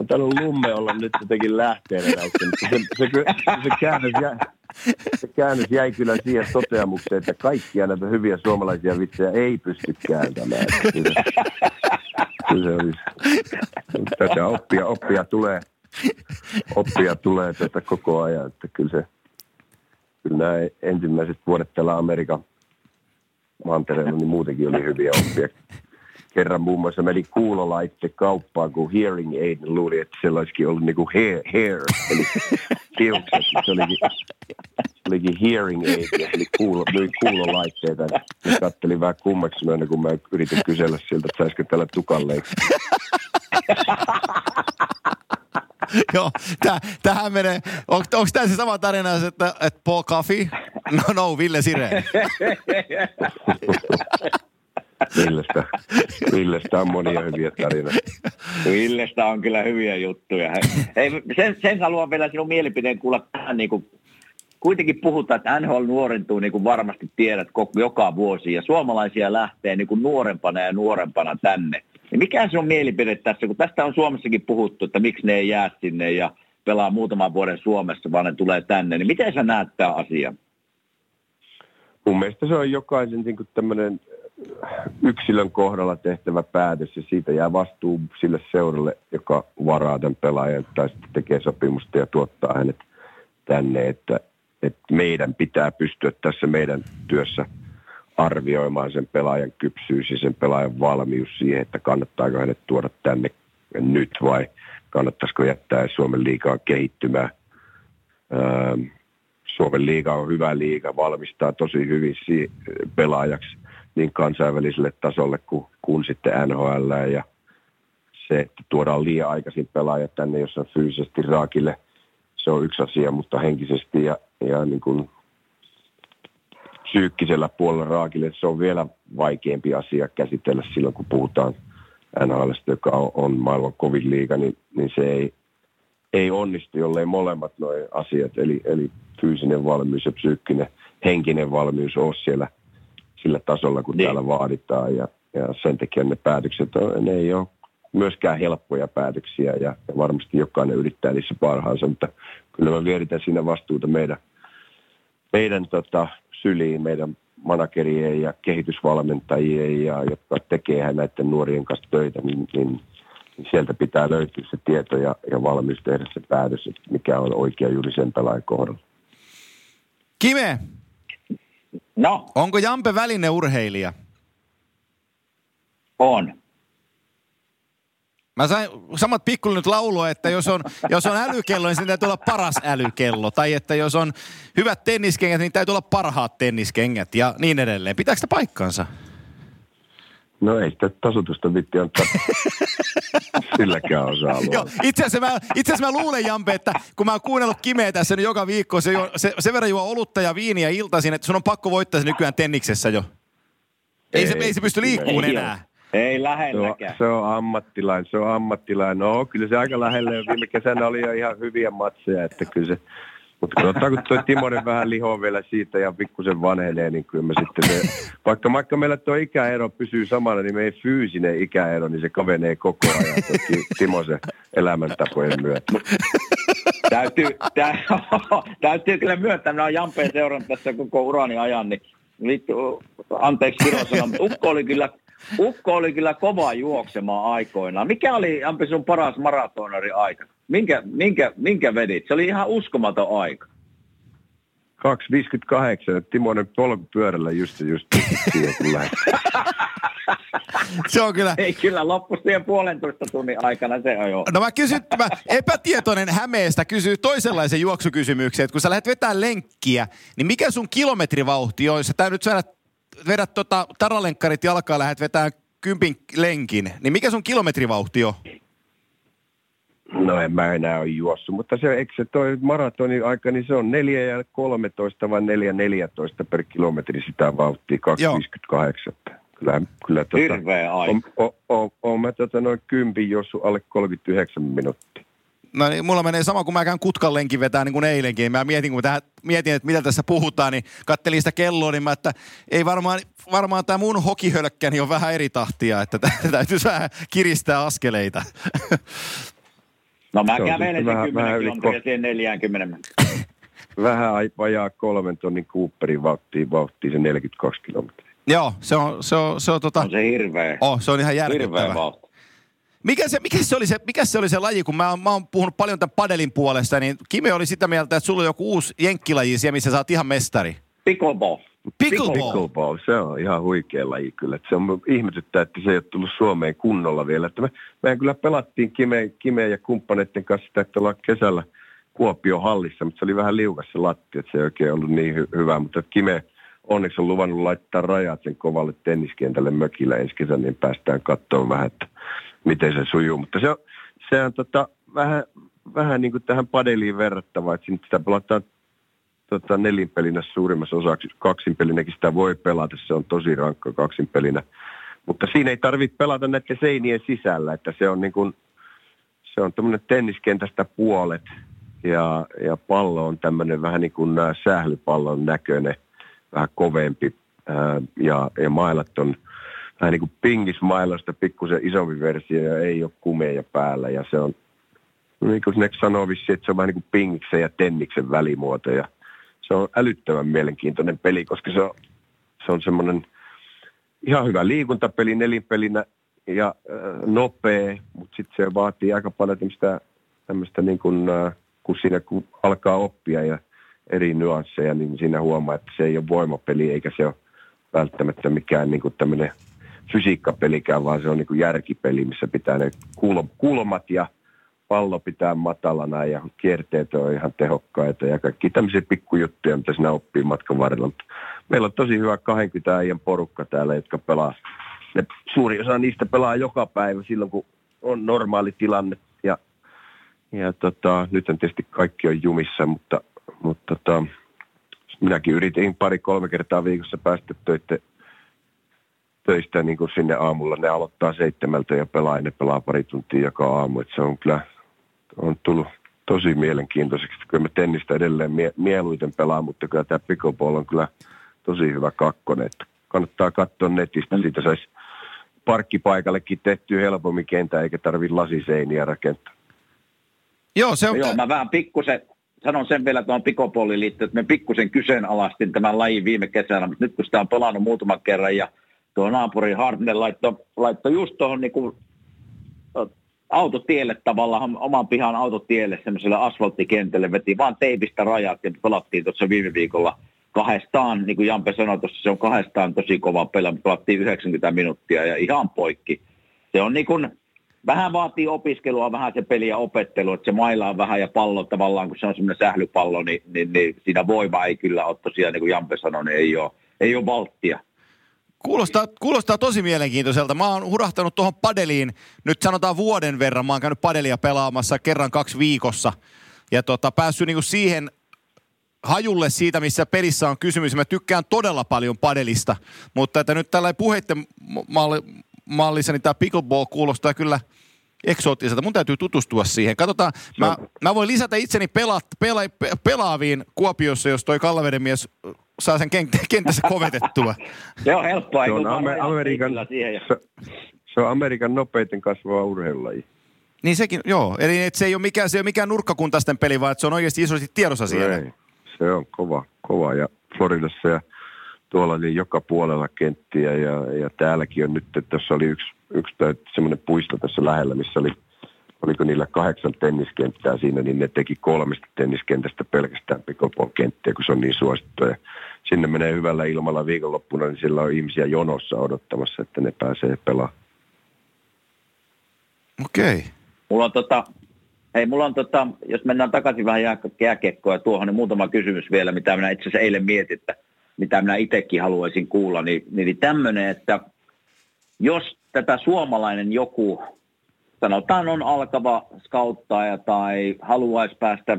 täällä Lumme olla nyt jotenkin lähteenä. Se käännös jäi kyllä siihen toteamukseen, että kaikkia näitä hyviä suomalaisia vitsejä ei pysty kääntämään. Kyllä se olisi. Tätä oppia tulee tätä koko ajan, että kyllä nämä ensimmäiset vuodet täällä Amerikan mantereella niin muutenkin oli hyviä oppia. Kerran muun muassa meni kuulolaitteen kauppaan, kun hearing aid luuli, että siellä olisikin ollut niin kuin hair, eli tiukset. Se olikin hearing aid, eli kuulolaitteita. Mä kattelin vähän kummaksuneena, kun mä yritin kysellä siltä, että saisikö tällä tukalleeksi. Joo, tähän menee. Onko tämä se sama tarina, että Paul Coffey? No, Ville Sireen. Villestä on monia hyviä tarinoita. Villestä on kyllä hyviä juttuja. Hei, sen haluan vielä sinun mielipiteen kuulla tähän. Niin kuin, kuitenkin puhutaan, että NHL nuorentuu, niin kuin varmasti tiedät, joka vuosi. Ja suomalaisia lähtee niin kuin nuorempana ja nuorempana tänne. Ja mikä sinun mielipide tässä? Kun tästä on Suomessakin puhuttu, että miksi ne ei jää sinne ja pelaa muutaman vuoden Suomessa, vaan ne tulee tänne. Niin miten sä näet tämän asian? Mun mielestä se on jokaisen niin kuin tämmöinen yksilön kohdalla tehtävä päätös ja siitä jää vastuu sille seuralle, joka varaa tämän pelaajan tai sitten tekee sopimusta ja tuottaa hänet tänne, että meidän pitää pystyä tässä meidän työssä arvioimaan sen pelaajan kypsyys ja sen pelaajan valmius siihen, että kannattaako hänet tuoda tänne nyt vai kannattaisiko jättää Suomen liigaan kehittymään. Suomen liiga on hyvä liiga, valmistaa tosi hyvin pelaajaksi niin kansainväliselle tasolle kuin sitten NHL ja se, että tuodaan liian aikaisin pelaajat tänne, jossa fyysisesti raakille, se on yksi asia, mutta henkisesti ja niin kuin psyykkisellä puolella raakille se on vielä vaikeampi asia käsitellä silloin, kun puhutaan NHL:stä, joka on maailman kovin liiga, niin se ei onnistu, jollei molemmat nuo asiat, eli fyysinen valmius ja psyykkinen henkinen valmius on siellä sillä tasolla, kun täällä vaaditaan ja sen takia ne päätökset, ne ei ole myöskään helppoja päätöksiä ja varmasti jokainen yrittää niissä parhaansa, mutta kyllä me vieritään siinä vastuuta meidän syliin, meidän managerien ja kehitysvalmentajien, jotka tekee näiden nuorien kanssa töitä, niin sieltä pitää löytyä se tieto ja valmius tehdä se päätös, että mikä on oikea juuri sen pelaajan kohdalla. Kime! No? Onko Jampe välineurheilija? On. Mä sain samat pikkuille nyt laulua, että jos on älykello, niin sen täytyy olla paras älykello. Tai että jos on hyvät tenniskengät, niin täytyy olla parhaat tenniskengät ja niin edelleen. Pitääkö sitä paikkaansa? No ei sitä tasotusta vitti antaa silläkään osa-alueella. Joo, itse asiassa mä luulen, Jampe, että kun mä oon kuunnellut Kimeä tässä nyt joka viikko, sen verran juo olutta ja viiniä iltaisin, että sun on pakko voittaa se nykyään tenniksessä jo. Ei se pysty liikkuun enää. Ei lähelläkään. Se on ammattilainen. No, kyllä se aika lähellä. Viime kesänä oli jo ihan hyviä matseja, että kyllä se... Mutta katsotaan, kun tuo Timonen vähän lihoo vielä siitä ja pikkusen vanhenee, niin kyllä me sitten... Vaikka meillä tuo ikäero pysyy samana, niin meidän fyysinen ikäero, niin se kavenee koko ajan Timosen elämäntapojen myötä. Täytyy kyllä myöntää. Minä olen Jampeen seurannut tässä koko urani ajan, niin... Anteeksi, Kirosana, mutta Ukko oli kyllä kova juoksemaan aikoinaan. Mikä oli, Jampi, sun paras maratonari aika? Minkä vedit? Se oli ihan uskomaton aika. 2.58. Timonen polkupyörällä just siihen kun lähti. Se on kyllä. Ei kyllä, loppustien 1,5 tunnin aikana se ajoi. No mä epätietoinen Hämeestä kysyy toisenlaisen juoksukysymyksen, että kun sä lähdet vetämään lenkkiä, niin mikä sun kilometrivauhti on, jos sä nyt vedät taralenkkarit jalkaa ja lähdet vetämään 10 lenkin, niin mikä sun kilometrivauhti on? No en mä enää ole juossut, mutta eikö se toi maratonin aika, niin se on 4.13 vai 4.14 per kilometri sitä vauhtia, 2.58. Kyllä hirveä aika. Oon mä noin 10 juossut alle 39 minuuttia. No niin, mulla menee sama, kun mä käyn Kutkan lenkin vetää niin kuin eilenkin. Mä mietin, että mitä tässä puhutaan, niin kattelin sitä kelloa, niin mä, että ei varmaan tää mun hokihölkkäni on vähän eri tahtia, että täytyy vähän kiristää askeleita. No mä kävelen se 10 kilometriä siihen 40. Vähän vajaa 3 tonnin Cooperin vauhtiin se 42 kilometriä. Joo, se on on se hirveä. Se on ihan järkyttävä. Hirveä vauhti. Mikä se oli se laji, kun mä oon puhunut paljon tämän padelin puolesta, niin Kime oli sitä mieltä, että sulla on joku uusi jenkkilaji siellä, missä sä oot ihan mestari. Pickleball. Se on ihan huikea laji kyllä. Että se on ihmetyttää, että se ei ole tullut Suomeen kunnolla vielä. Että mehän kyllä pelattiin Kimeen ja kumppaneiden kanssa sitä kesällä Kuopion hallissa, mutta se oli vähän liukas se latti, että se ei oikein ollut niin hyvä, mutta Kime onneksi on luvannut laittaa rajat sen kovalle tenniskentälle mökillä ensi kesän, niin päästään katsomaan vähän, että miten se sujuu. Mutta se on vähän niin kuin tähän padeliin verrattava, että sitä pelataan nelinpelinä suurimmassa osaksi. Kaksinpelinäkin sitä voi pelata, se on tosi rankka kaksinpelinä. Mutta siinä ei tarvitse pelata näiden seinien sisällä, että se on niin kuin, se on tämmöinen tenniskentästä puolet ja pallo on tämmöinen vähän niin kuin sählypallon näköinen, vähän kovempi ja mailat on vähän niin kuin pingismailoista pikkusen isompi versio ja ei ole kumeja päällä ja se on niin kuin ne sanoo vissiin, että se on vähän niin kuin pingiksen ja tenniksen välimuoto ja se on älyttömän mielenkiintoinen peli, koska se on semmoinen ihan hyvä liikuntapeli nelinpelinä ja nopea, mutta sitten se vaatii aika paljon tämmöistä niin kuin, kun alkaa oppia ja eri nyansseja, niin siinä huomaa, että se ei ole voimapeli eikä se ole välttämättä mikään niin kuin tämmöinen fysiikkapelikään, vaan se on niin kuin järkipeli, missä pitää ne kulmat ja pallo pitää matalana ja kierteet on ihan tehokkaita ja kaikki tämmöisiä pikkujuttuja, mitä sinä oppii matkan varrella. Mutta meillä on tosi hyvä 20 äijän porukka täällä, jotka pelaa. Ne suuri osa niistä pelaa joka päivä silloin, kun on normaali tilanne. Ja nyt tietysti kaikki on jumissa, mutta minäkin yritin 2-3 kertaa viikossa päästä töistä niin kuin sinne aamulla. Ne aloittaa 7 ja pelaa 2 tuntia joka aamu. Et se on kyllä on tullut tosi mielenkiintoiseksi. Kyllä mä tennistä edelleen mieluiten pelaan, mutta kyllä tämä pickleball on kyllä tosi hyvä kakkonen. Et kannattaa katsoa netistä. Siitä saisi parkkipaikallekin tehtyä helpommin kentää, eikä tarvitse lasiseiniä rakentaa. Joo, se on... Joo, mä vähän pikkusen... Sanon sen vielä tuohon pickleballin liittyen, että me pikkusen kyseenalaistin tämän lajin viime kesänä, mutta nyt kun sitä on pelannut muutaman kerran ja tuo naapuri Hartnell laittoi just tuohon niin autotielle tavallaan, oman pihan autotielle, semmoiselle asfalttikentälle, veti vaan teipistä rajat ja pelattiin tuossa viime viikolla kahdestaan, niin kuin Jampe sanoi tuossa, se on kahdestaan tosi kova pelaa, mutta pelattiin 90 minuuttia ja ihan poikki. Se on niin kuin, vähän vaatii opiskelua, vähän se peliä opettelua, että se mailaa vähän ja pallo tavallaan, kun se on semmoinen sählypallo, niin siinä voima ei kyllä ole tosiaan, niin kuin Jampe sanoi, niin ei ole valttia. Kuulostaa tosi mielenkiintoiselta. Mä oon hurahtanut tuohon padeliin nyt sanotaan vuoden verran. Mä oon käynyt padelia pelaamassa kerran 2 viikossa ja päässyt niinku siihen hajulle siitä, missä pelissä on kysymys. Mä tykkään todella paljon padelista, mutta että nyt tällainen puheitten mallissa, niin tämä pickleball kuulostaa kyllä eksoottiselta. Mun täytyy tutustua siihen. Katsotaan, mä voin lisätä itseni pelaaviin Kuopiossa, jos toi Kallaveden mies saa sen kentässä kovetettua. Se on helppoa. Se on Amerikan nopeiten kasvava urheilulaji. Niin sekin, joo. Eli et se ei ole mikään nurkkakuntaisten peli, vaan se on oikeasti isosti tiedossa siellä. Ei, se on kova. Ja Floridassa ja tuolla niin joka puolella kenttiä. Ja täälläkin on nyt, että tässä oli yksi semmoinen puisto tässä lähellä, missä oliko niillä 8 tenniskenttää siinä, niin ne teki 3 tenniskentästä pelkästään pickleball-kenttiä, kun se on niin suosittua. Ja sinne menee hyvällä ilmalla viikonloppuna, niin siellä on ihmisiä jonossa odottamassa, että ne pääsee pelaamaan. Okei. Mulla on jos mennään takaisin vähän jääkiekkoa ja tuohon, niin muutama kysymys vielä, mitä minä itse asiassa eilen mietin, että mitä minä itsekin haluaisin kuulla. Niin tämmöinen, että jos tätä suomalainen joku, sanotaan on alkava skauttaaja tai haluaisi päästä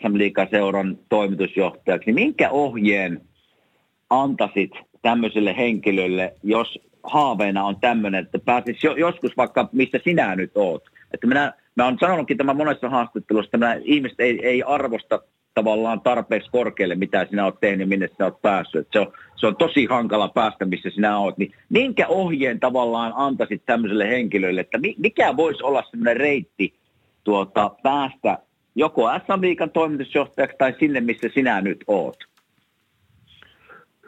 SM-liigaseuran toimitusjohtajaksi, niin minkä ohjeen antaisit tämmöiselle henkilölle, jos haaveena on tämmöinen, että pääsisi joskus vaikka, mistä sinä nyt oot. Että mä oon sanonutkin tämä monessa haastattelussa, että ihmiset ei arvosta tavallaan tarpeeksi korkealle, mitä sinä oot tehnyt, minne sinä oot päässyt. Että se on tosi hankala päästä, missä sinä oot. Niin minkä ohjeen tavallaan antaisit tämmöiselle henkilölle, että mikä voisi olla semmoinen reitti päästä joko SM-liigan toimitusjohtajaksi tai sinne, missä sinä nyt oot?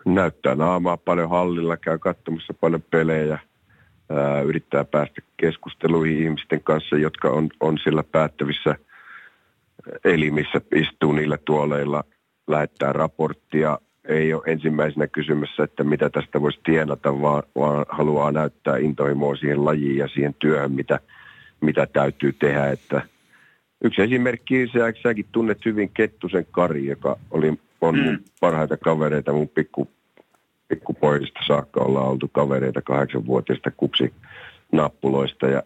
Näyttää naamaa paljon hallilla, käy katsomassa paljon pelejä, yrittää päästä keskusteluihin ihmisten kanssa, jotka on sillä päättävissä elimissä, istuu niillä tuoleilla, lähettää raporttia. Ei ole ensimmäisenä kysymässä, että mitä tästä voisi tienata, vaan haluaa näyttää intohimoa siihen lajiin ja siihen työhön, mitä täytyy tehdä. Että yksi esimerkki, säkin tunnet hyvin Kettusen Kari, joka on mun parhaita kavereita, mun pikkupoikista saakka ollaan oltu kavereita 8-vuotiaista kupsinappuloista. Ja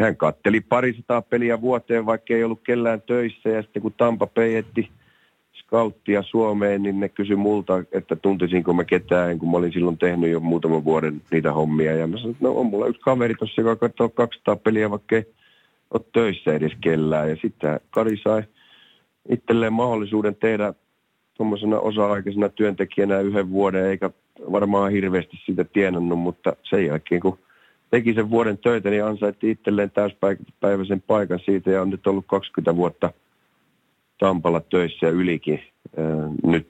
hän katteli 200 peliä vuoteen, vaikka ei ollut kellään töissä, ja sitten kun Tampa peietti skauttia Suomeen, niin ne kysyi multa, että tuntisinko mä ketään, kun mä olin silloin tehnyt jo muutaman vuoden niitä hommia. Ja mä sanoin, että no on mulla yksi kaveri tossa, joka katsoo 200 peliä, vaikka ei ole töissä edes kellään. Ja sitten Kari sai itselleen mahdollisuuden tehdä tuommoisena osa-aikaisena työntekijänä 1 vuoden, eikä varmaan hirveästi sitä tienannut, mutta sen jälkeen kun teki sen vuoden töitä, niin ansaitti itselleen täyspäiväisen paikan siitä ja on nyt ollut 20 vuotta Tampalla töissä ja ylikin nyt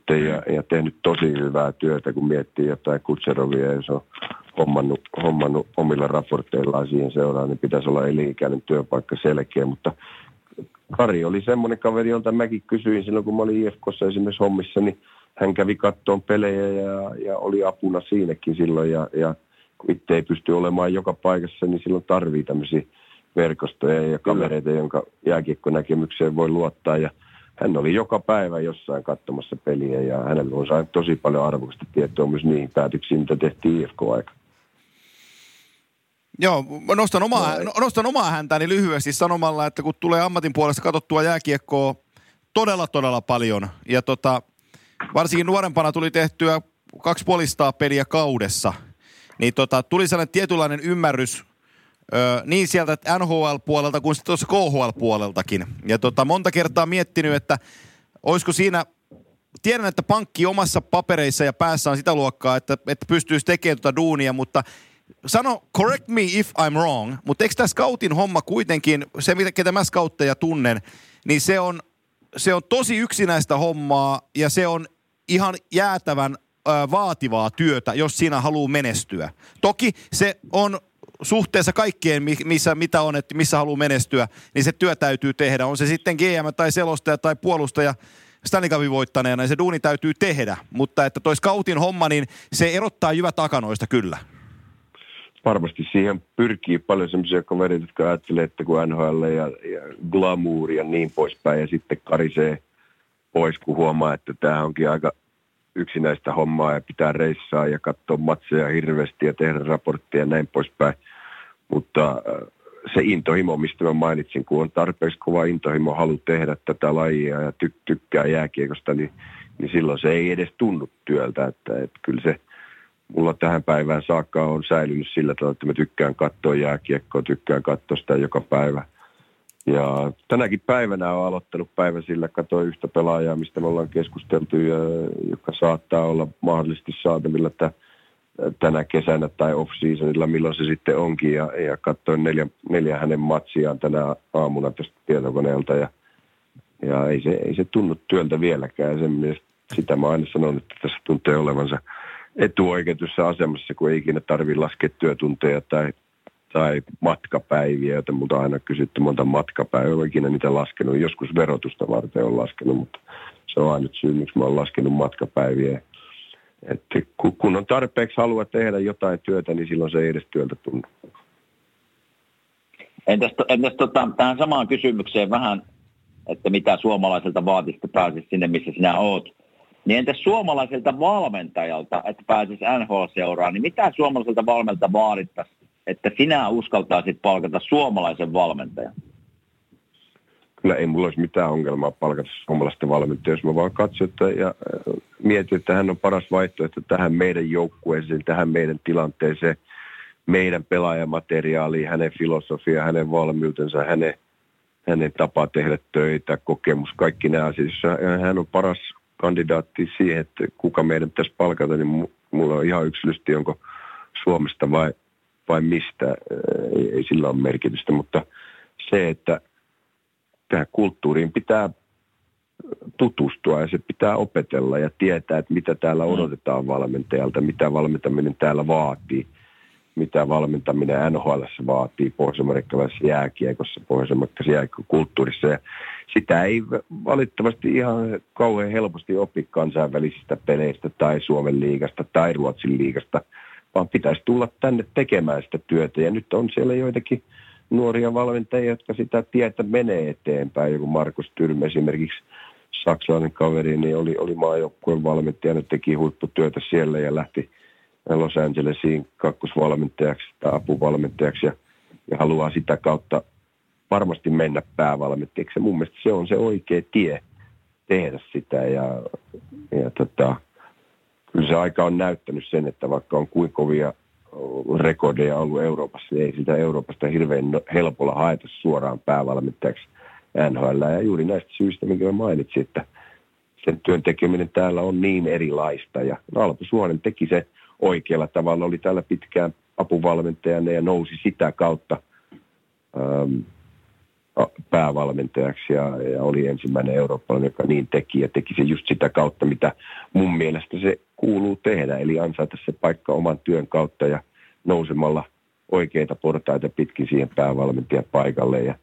ja tehnyt tosi hyvää työtä, kun miettii jotain Kutserovia, jos on hommannut omilla raporteillaan siihen seuraan, niin pitäisi olla elinikäinen työpaikka selkeä, mutta Kari oli semmoinen kaveri, jolta mäkin kysyin silloin, kun mä olin IFK:ssa esimerkiksi hommissa, niin hän kävi kattoon pelejä ja oli apuna siinäkin silloin. Ja kun itse ei pysty olemaan joka paikassa, niin silloin tarvii tämmöisiä verkostoja ja kavereita, jonka jääkiekkonäkemykseen voi luottaa. Ja hän oli joka päivä jossain katsomassa peliä ja hänellä on saanut tosi paljon arvokasta tietoa myös niihin päätöksiin, mitä tehtiin IFK-aikana. Joo, nostan omaa häntäni lyhyesti sanomalla, että kun tulee ammatin puolesta katsottua jääkiekkoa todella paljon. Ja varsinkin nuorempana tuli tehtyä 250 peliä kaudessa. Niin tuli sellainen tietynlainen ymmärrys niin sieltä NHL-puolelta kuin sitten tuossa KHL-puoleltakin. Ja monta kertaa miettinyt, että olisiko siinä... Tiedän, että pankki omassa papereissa ja päässä on sitä luokkaa, että pystyisi tekemään duunia, mutta... Sano, correct me if I'm wrong, mutta eikö tämä scoutin homma kuitenkin, se ketä mä scoutteja tunnen, niin se on tosi yksinäistä hommaa ja se on ihan jäätävän vaativaa työtä, jos siinä haluaa menestyä. Toki se on suhteessa kaikkeen, mitä on, että missä haluaa menestyä, niin se työ täytyy tehdä. On se sitten GM tai selostaja tai puolustaja Stanley Cupin voittaneena, niin se duuni täytyy tehdä. Mutta että toi scoutin homma, niin se erottaa jyvät akanoista kyllä. Varmasti siihen pyrkii paljon semmoisia kavereita, jotka ajattelee, että kun NHL ja glamour ja niin poispäin, ja sitten karisee pois, kun huomaa, että tämä onkin aika yksinäistä hommaa ja pitää reissaa ja katsoa matseja hirveästi ja tehdä raportteja ja näin poispäin. Mutta se intohimo, mistä mä mainitsin, kun on tarpeeksi kova intohimo, halu tehdä tätä lajia ja tykkää jääkiekosta, niin silloin se ei edes tunnu työltä. Että kyllä se mulla tähän päivään saakka on säilynyt sillä tavalla, että mä tykkään katsoa jääkiekkoa, tykkään katsoa sitä joka päivä. Ja tänäkin päivänä olen aloittanut päivän sillä, katsoin yhtä pelaajaa, mistä me ollaan keskusteltu, ja joka saattaa olla mahdollisesti saatavilla tänä kesänä tai off-seasonilla, milloin se sitten onkin. Ja katsoin neljä hänen matsiaan tänä aamuna tästä tietokoneelta, ja ei se tunnu työltä vieläkään. Sitä mä aina sanon, että tässä tuntee olevansa etuoikeutussa asemassa, kun ei ikinä tarvitse laskea työtunteja tai matkapäiviä, joten multa on aina kysytty monta matkapäivää. Olen ikinä niitä laskenut. Joskus verotusta varten on laskenut, mutta se on aina syy, miksi mä olen laskenut matkapäiviä. Että kun on tarpeeksi halua tehdä jotain työtä, niin silloin se ei edes työltä tunnu. Entäs tähän samaan kysymykseen vähän, että mitä suomalaiselta vaatisi, että pääsisi sinne, missä sinä oot. Niin entäs suomalaiselta valmentajalta, että pääsisi NHL-seuraan, niin mitä suomalaiselta valmentajalta vaadittaisiin, että sinä uskaltaisit palkata suomalaisen valmentajan? Kyllä ei mulla olisi mitään ongelmaa palkata suomalaista valmentajaa, jos mä vaan katson ja mietin, että hän on paras vaihtoehto tähän meidän joukkueeseen, tähän meidän tilanteeseen, meidän pelaajamateriaaliin, hänen filosofiaan, hänen valmiutensa, hänen tapa tehdä töitä, kokemus, kaikki nämä asiat. Jos hän on paras kandidaatti siihen, että kuka meidän pitäisi palkata, niin mulla on ihan yksilöllisesti, onko Suomesta vai mistä, ei sillä ole merkitystä, mutta se, että tähän kulttuuriin pitää tutustua ja se pitää opetella ja tietää, että mitä täällä odotetaan valmentajalta, mitä valmentaminen täällä vaatii, mitä valmentaminen NHL:ssä vaatii, pohjois-amerikkalaisessa jääkiekossa, pohjois-amerikkalaisessa jääkiekkokulttuurissa, ja sitä ei valitettavasti ihan kauhean helposti opi kansainvälisistä peleistä tai Suomen liigasta tai Ruotsin liigasta, vaan pitäisi tulla tänne tekemään sitä työtä. Ja nyt on siellä joitakin nuoria valmentajia, jotka sitä tietä menee eteenpäin. Joku Markus Tyrm esimerkiksi, saksalainen kaveri, niin oli maajoukkueen valmentajana, teki huipputyötä siellä ja lähti Los Angelesiin kakkosvalmentajaksi tai apuvalmentajaksi ja haluaa sitä kautta varmasti mennä päävalmentajaksi. Mun mielestä se on se oikea tie tehdä sitä ja kyllä se aika on näyttänyt sen, että vaikka on kuinka kovia rekordeja ollut Euroopassa, niin ei sitä Euroopasta hirveän helpolla haeta suoraan päävalmentajaksi NHL. Ja juuri näistä syistä, minkä mä mainitsin, että sen työn tekeminen täällä on niin erilaista. Ja Alpo Suonen teki se oikealla tavalla, oli täällä pitkään apuvalmentajana ja nousi sitä kautta päävalmentajaksi ja oli ensimmäinen eurooppalainen, joka niin teki ja teki se just sitä kautta, mitä mun mielestä se kuuluu tehdä, eli ansaita se paikka oman työn kautta ja nousemalla oikeita portaita pitkin siihen päävalmentajan paikalle ja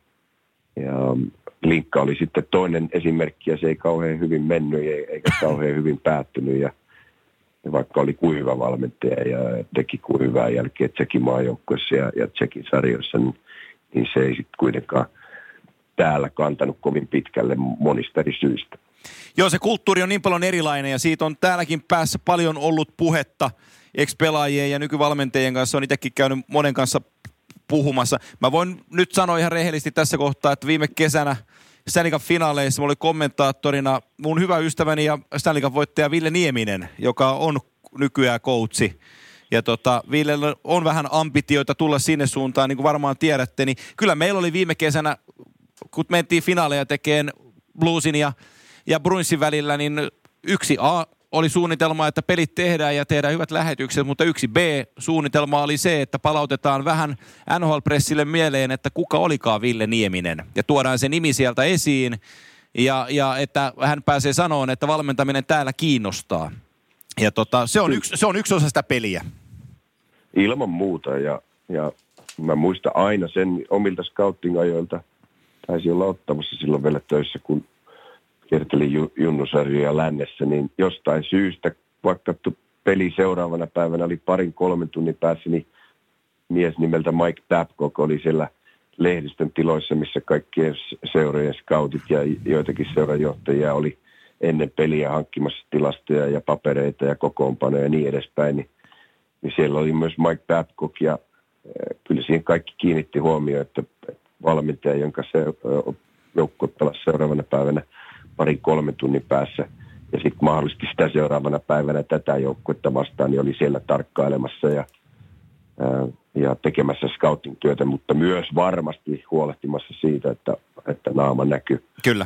Linkka oli sitten toinen esimerkki ja se ei kauhean hyvin mennyt eikä kauhean hyvin päättynyt ja vaikka oli kuin hyvä valmentaja ja teki kuin hyvää jälkeä Tsekin maajoukkueessa ja Tsekin sarjoissa, niin se ei sitten kuitenkaan täällä kantanut kovin pitkälle monista eri syistä. Joo, se kulttuuri on niin paljon erilainen ja siitä on täälläkin päässä paljon ollut puhetta ex-pelaajien ja nykyvalmentajien kanssa. Olen itsekin käynyt monen kanssa puhumassa. Mä voin nyt sanoa ihan rehellisesti tässä kohtaa, että viime kesänä Stanley Cup finaaleissa mä olin kommentaattorina mun hyvä ystäväni ja Stanley Cup voittaja Ville Nieminen, joka on nykyään coachi. Ja Villellä on vähän ambitioita tulla sinne suuntaan, niin kuin varmaan tiedätte. Niin kyllä meillä oli viime kesänä, kun mentiin finaaleja tekemään Bluesin ja Bruinsin välillä, niin 1A oli suunnitelma, että pelit tehdään ja tehdään hyvät lähetykset, mutta 1B-suunnitelma oli se, että palautetaan vähän NHL-pressille mieleen, että kuka olikaan Ville Nieminen. Ja tuodaan se nimi sieltä esiin ja että hän pääsee sanoon, että valmentaminen täällä kiinnostaa. Ja se on yksi osa sitä peliä. Ilman muuta ja mä muistan aina sen omilta scouting-ajoilta. Taisi olla ottamassa silloin vielä töissä, kun kiertelin junnusarjoja lännessä, niin jostain syystä, vaikka peli seuraavana päivänä oli 2-3 tunnin päässä, niin mies nimeltä Mike Babcock oli siellä lehdistön tiloissa, missä kaikkien seurojen scoutit ja joitakin seurajohtajia oli ennen peliä hankkimassa tilastoja ja papereita ja kokoonpanoja ja niin edespäin, niin siellä oli myös Mike Babcock, ja kyllä siihen kaikki kiinnitti huomioon, että valmentaja, jonka joukkue pelasi seuraavana päivänä 2-3 tunnin päässä, ja sitten mahdollisesti sitä seuraavana päivänä tätä joukkuetta vastaan, niin oli siellä tarkkailemassa ja tekemässä scouting-työtä, mutta myös varmasti huolehtimassa siitä, että naama näkyy. Kyllä.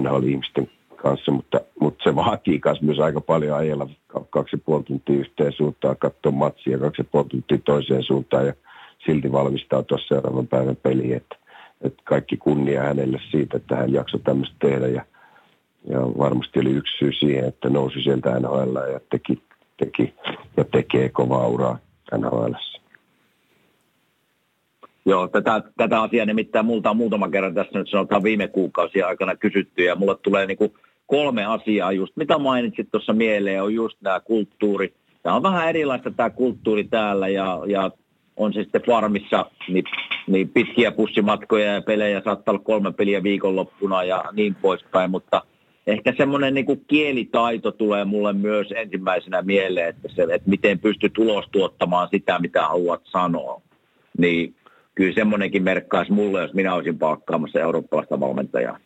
NHL-ihmisten kanssa, mutta se vaatii myös aika paljon ajella 2,5 tuntia yhteen suuntaan, katsoa matsia 2,5 tuntia toiseen suuntaan ja silti valmistautua seuraavan päivän peliin. Että kaikki kunnia hänelle siitä, että hän jaksoi tämmöistä tehdä ja varmasti oli yksi syy siihen, että nousi sieltä NHL ja teki ja tekee kovaa uraa NHL:ssä. Joo, tätä asiaa nimittäin multa on muutama kerran tässä nyt sanotaan viime kuukausien aikana kysytty ja mulle tulee niinku 3 asiaa just, mitä mainitsit tuossa mieleen, on just tämä kulttuuri. Tämä on vähän erilaista tämä kulttuuri täällä ja on se sitten farmissa, niin pitkiä pussimatkoja ja pelejä, saattaa olla 3 peliä viikonloppuna ja niin poispäin, mutta ehkä semmoinen niin kuin kielitaito tulee mulle myös ensimmäisenä mieleen, että miten pystyt ulos tuottamaan sitä, mitä haluat sanoa. Niin kyllä semmoinenkin merkkaisi mulle, jos minä olisin palkkaamassa eurooppalaista valmentajaa.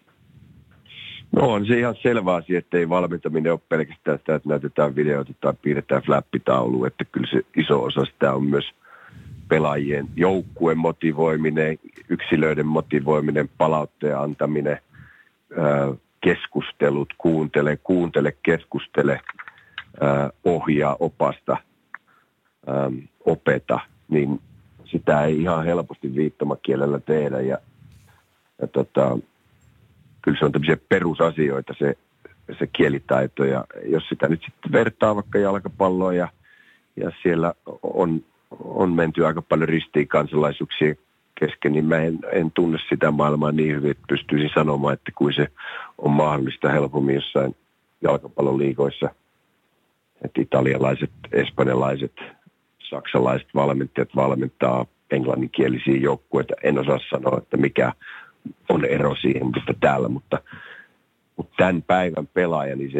No on se ihan selvä asia, että ei valmentaminen ole pelkästään sitä, että näytetään videoita tai piirretään flappitauluun, että kyllä se iso osa sitä on myös pelaajien joukkueen motivoiminen, yksilöiden motivoiminen, palautteen antaminen, keskustelut, kuuntele, keskustele, ohjaa, opasta, opeta, niin sitä ei ihan helposti viittomakielellä tehdä ja kyllä se on tämmöisiä perusasioita se kielitaito ja jos sitä nyt sitten vertaa vaikka jalkapalloa ja siellä on menty aika paljon ristiin kansalaisuuksien kesken, niin mä en tunne sitä maailmaa niin hyvin, että pystyisin sanomaan, että kuin se on mahdollista helpommin jossain jalkapalloliigoissa, että italialaiset, espanjalaiset, saksalaiset valmentajat valmentaa englanninkielisiä joukkueita. En osaa sanoa, että mikä on ero siihen, mutta täällä, mutta tämän päivän pelaaja, niin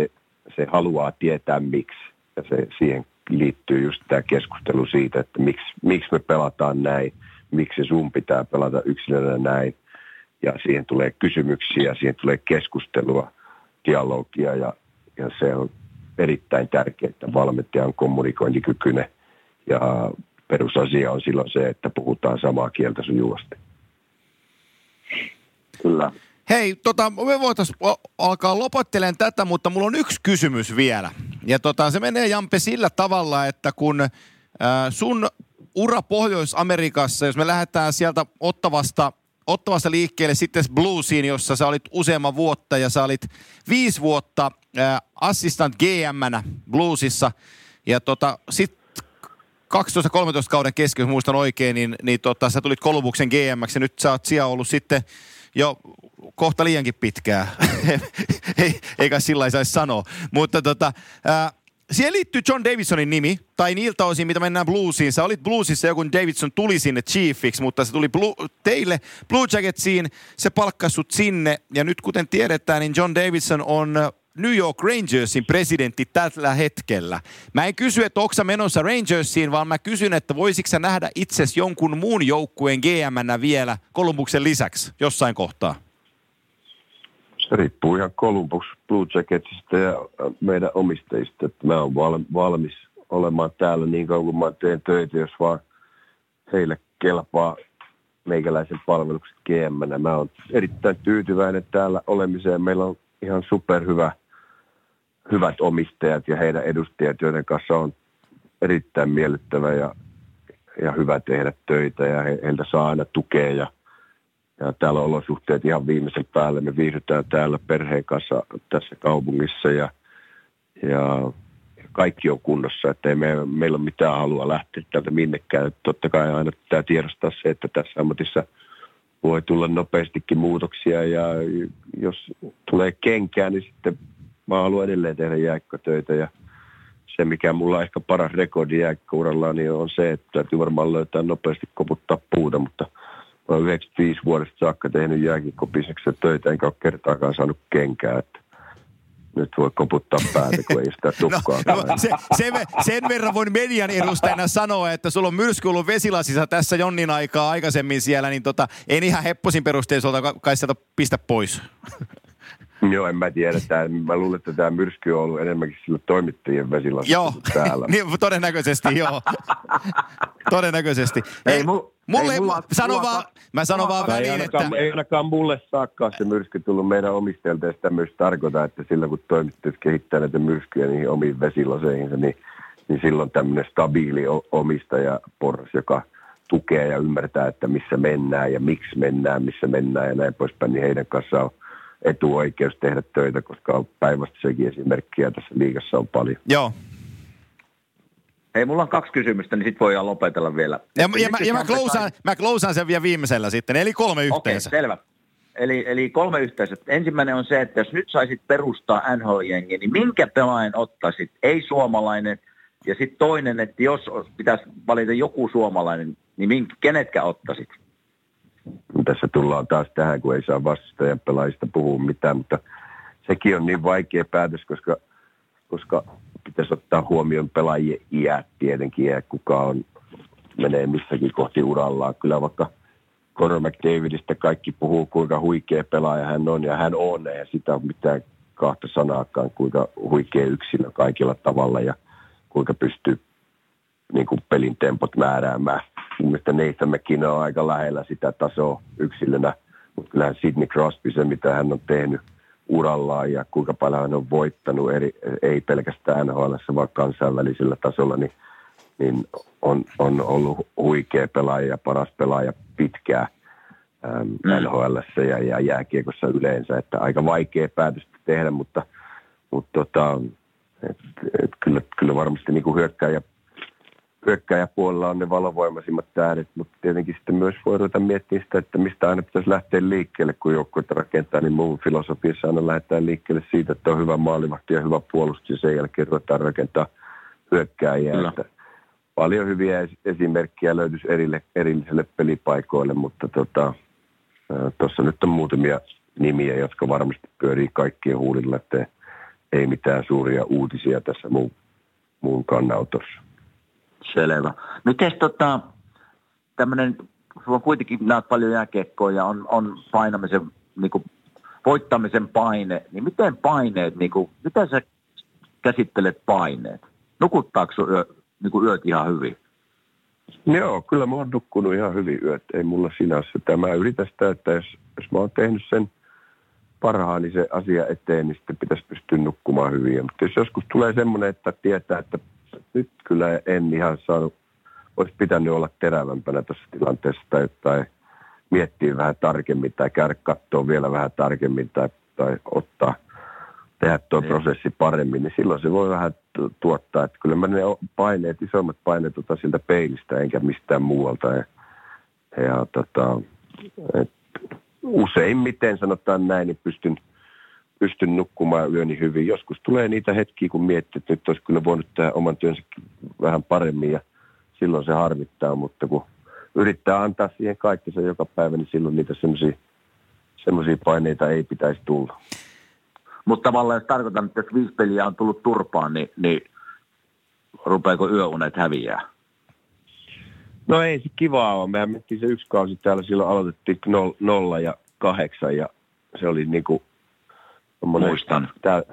se haluaa tietää miksi ja se siihen liittyy just tämä keskustelu siitä, että miksi me pelataan näin, miksi sun pitää pelata yksilönä näin. Ja siihen tulee kysymyksiä, siihen tulee keskustelua, dialogia ja se on erittäin tärkeää, että valmentaja on kommunikointikykyinen. Ja perusasia on silloin se, että puhutaan samaa kieltä sujuvasti. Kyllä. Hei, me voitaisiin alkaa lopettelemaan tätä, mutta mulla on yksi kysymys vielä. Ja se menee, Jampe, sillä tavalla, että kun sun ura Pohjois-Amerikassa, jos me lähdetään sieltä Ottavasta liikkeelle sitten Bluesiin, jossa sä olit useamman vuotta ja sä olit 5 vuotta assistant GM-nä Bluesissa. Ja sitten 12-13 kauden kesken, jos muistan oikein, niin sä tulit Columbuksen GM-ksi ja nyt sä oot siellä ollut sitten jo kohta liiankin pitkään. Eikä sillä lailla saisi sanoa. Mutta siihen liittyy John Davidsonin nimi, tai niiltä osin, mitä mennään Bluesiin. Sä olit Bluesissa joku Davidson tuli sinne Chiefiksi, mutta se tuli teille Blue Jacketsiin, se palkkasi sut sinne. Ja nyt kuten tiedetään, niin John Davidson on New York Rangersin presidentti tällä hetkellä. Mä en kysy, että onko sä menossa Rangersiin, vaan mä kysyn, että voisitko sä nähdä itsesi jonkun muun joukkueen GM-nä vielä Columbuksen lisäksi jossain kohtaa? Se riippuu ihan Columbus Blue Jacketsista ja meidän omistajista. Että mä oon valmis olemaan täällä niin kauan, kun mä teen töitä, jos vaan heille kelpaa meikäläisen palvelukset GM-nä. Mä oon erittäin tyytyväinen täällä olemiseen. Meillä on ihan superhyvät omistajat ja heidän edustajat, joiden kanssa on erittäin miellyttävä ja hyvä tehdä töitä ja heiltä saa aina tukea ja täällä on olosuhteet ihan viimeisen päälle. Me viihdytään täällä perheen kanssa tässä kaupungissa ja kaikki on kunnossa, että ei meillä ole mitään halua lähteä täältä minnekään. Totta kai aina pitää tiedostaa se, että tässä ammatissa voi tulla nopeastikin muutoksia ja jos tulee kenkään, niin sitten mä haluan edelleen tehdä jääkkötöitä ja se, mikä mulla on ehkä paras rekordi jääkköuralla, niin on se, että täytyy varmaan löytää nopeasti koputtaa puuta, mutta mä olen 95 vuodesta saakka tehnyt jääkiekkobiseksessä töitä, enkä ole kertaakaan saanut kenkää. Nyt voi koputtaa päätä, kun ei sitä tukkaa. No, sen verran voin median edustajana sanoa, että sulla on myrsky ollut vesilasissa tässä jonnin aikaa aikaisemmin siellä, niin en ihan hepposin perusteella sulta kai sieltä pistä pois. Joo, en mä tiedä. Mä luulen, että tämä myrsky on ollut enemmänkin sillä toimittajien vesilasissa täällä. Niin, todennäköisesti, joo. Todennäköisesti. Mä sanon vaan väliin, että... Ei ainakaan mulle saakkaan se myrsky tullut meidän omistajilta, ja sitä myös tarkoita, että silloin kun toimittajat kehittää näitä myrskyjä niihin omiin vesilaseihinsa, niin silloin tämmöinen stabiili omistajaporras, joka tukee ja ymmärtää, että missä mennään ja miksi mennään, missä mennään ja näin poispäin, niin heidän kanssaan on etuoikeus tehdä töitä, koska päivästä sekin esimerkkiä tässä liigassa on paljon. Joo. Hei, mulla on 2 kysymystä, niin sit voidaan lopetella vielä. Mä klousaan sen vielä viimeisellä sitten, eli 3 yhteensä. Okei, selvä. Eli 3 yhteensä. Ensimmäinen on se, että jos nyt saisit perustaa NHL-jengiä, niin minkä pelaajan ottaisit? Ei suomalainen. Ja sitten toinen, että jos pitäisi valita joku suomalainen, niin kenetkä ottaisit? Tässä tullaan taas tähän, kun ei saa vastustajan pelaajista puhua mitään, mutta sekin on niin vaikea päätös, koska pitäisi ottaa huomioon pelaajien iät tietenkin ja menee missäkin kohti urallaan. Kyllä vaikka Conor McDavidistä kaikki puhuu, kuinka huikea pelaaja hän on ja hän on ja sitä on mitään kahta sanaakaan, kuinka huikea yksilö kaikilla tavalla ja kuinka pystyy niin kuin pelin tempot määräämään. Mun mielestä Nathan on aika lähellä sitä tasoa yksilönä, mutta kyllähän Sidney Crosby, se mitä hän on tehnyt urallaan ja kuinka paljon hän on voittanut, ei pelkästään NHL:ssä vaan kansainvälisellä tasolla, niin on ollut huikea pelaaja ja paras pelaaja pitkään NHL:ssä ja jääkiekossa yleensä. Että aika vaikea päätöstä tehdä, mutta kyllä varmasti niin hyökkääjä puolella on ne valovoimaisimmat tähdet, mutta tietenkin sitten myös voi ruveta miettimään sitä, että mistä aina pitäisi lähteä liikkeelle, kun joukkuetta rakentaa, niin mun filosofiassa aina lähdetään liikkeelle siitä, että on hyvä maalivahti ja hyvä puolustus, ja sen jälkeen ruvetaan rakentaa hyökkääjiä. No. Paljon hyviä esimerkkejä löytyisi erilliselle pelipaikoille, mutta tuossa nyt on muutamia nimiä, jotka varmasti pyörii kaikkien huulilla, että ei mitään suuria uutisia tässä mun kannanotossa. Selvä. Mites tämmönen, sulla on kuitenkin näet paljon jääkiekkoa ja on painamisen, niinku voittamisen paine, niin miten paineet, niinku, miten sä käsittelet paineet? Nukuttaako sun yöt ihan hyvin? Joo, kyllä mä oon nukkunut ihan hyvin yöt, ei mulla sinänsä. Mä yritän sitä, että jos mä oon tehnyt sen parhaani se asia eteen, niin sitten pitäisi pystyä nukkumaan hyvin. Mutta jos joskus tulee semmoinen, että tietää, että nyt kyllä en ihan saanut, olisi pitänyt olla terävämpänä tässä tilanteessa tai miettiä vähän tarkemmin tai käydä katsoa vielä vähän tarkemmin tai tehdä tuo prosessi paremmin, niin silloin se voi vähän tuottaa. Että kyllä mä ne paineet, isommat paineet otan siltä peilistä enkä mistään muualta. Useimmiten sanotaan näin, niin pystyn nukkumaan yöni hyvin. Joskus tulee niitä hetkiä, kun miettii, että nyt olisi kyllä voinut tehdä oman työnsä vähän paremmin ja silloin se harmittaa, mutta kun yrittää antaa siihen kaikkensa joka päivä, niin silloin niitä semmoisia paineita ei pitäisi tulla. Mutta tavallaan jos tarkoitan, että jos 5 peliä on tullut turpaan, niin rupeako yöunet häviää? No ei se kivaa ole. Mehän mentiin se 1 kausi täällä, silloin aloitettiin 0-8 ja se oli niinku muistan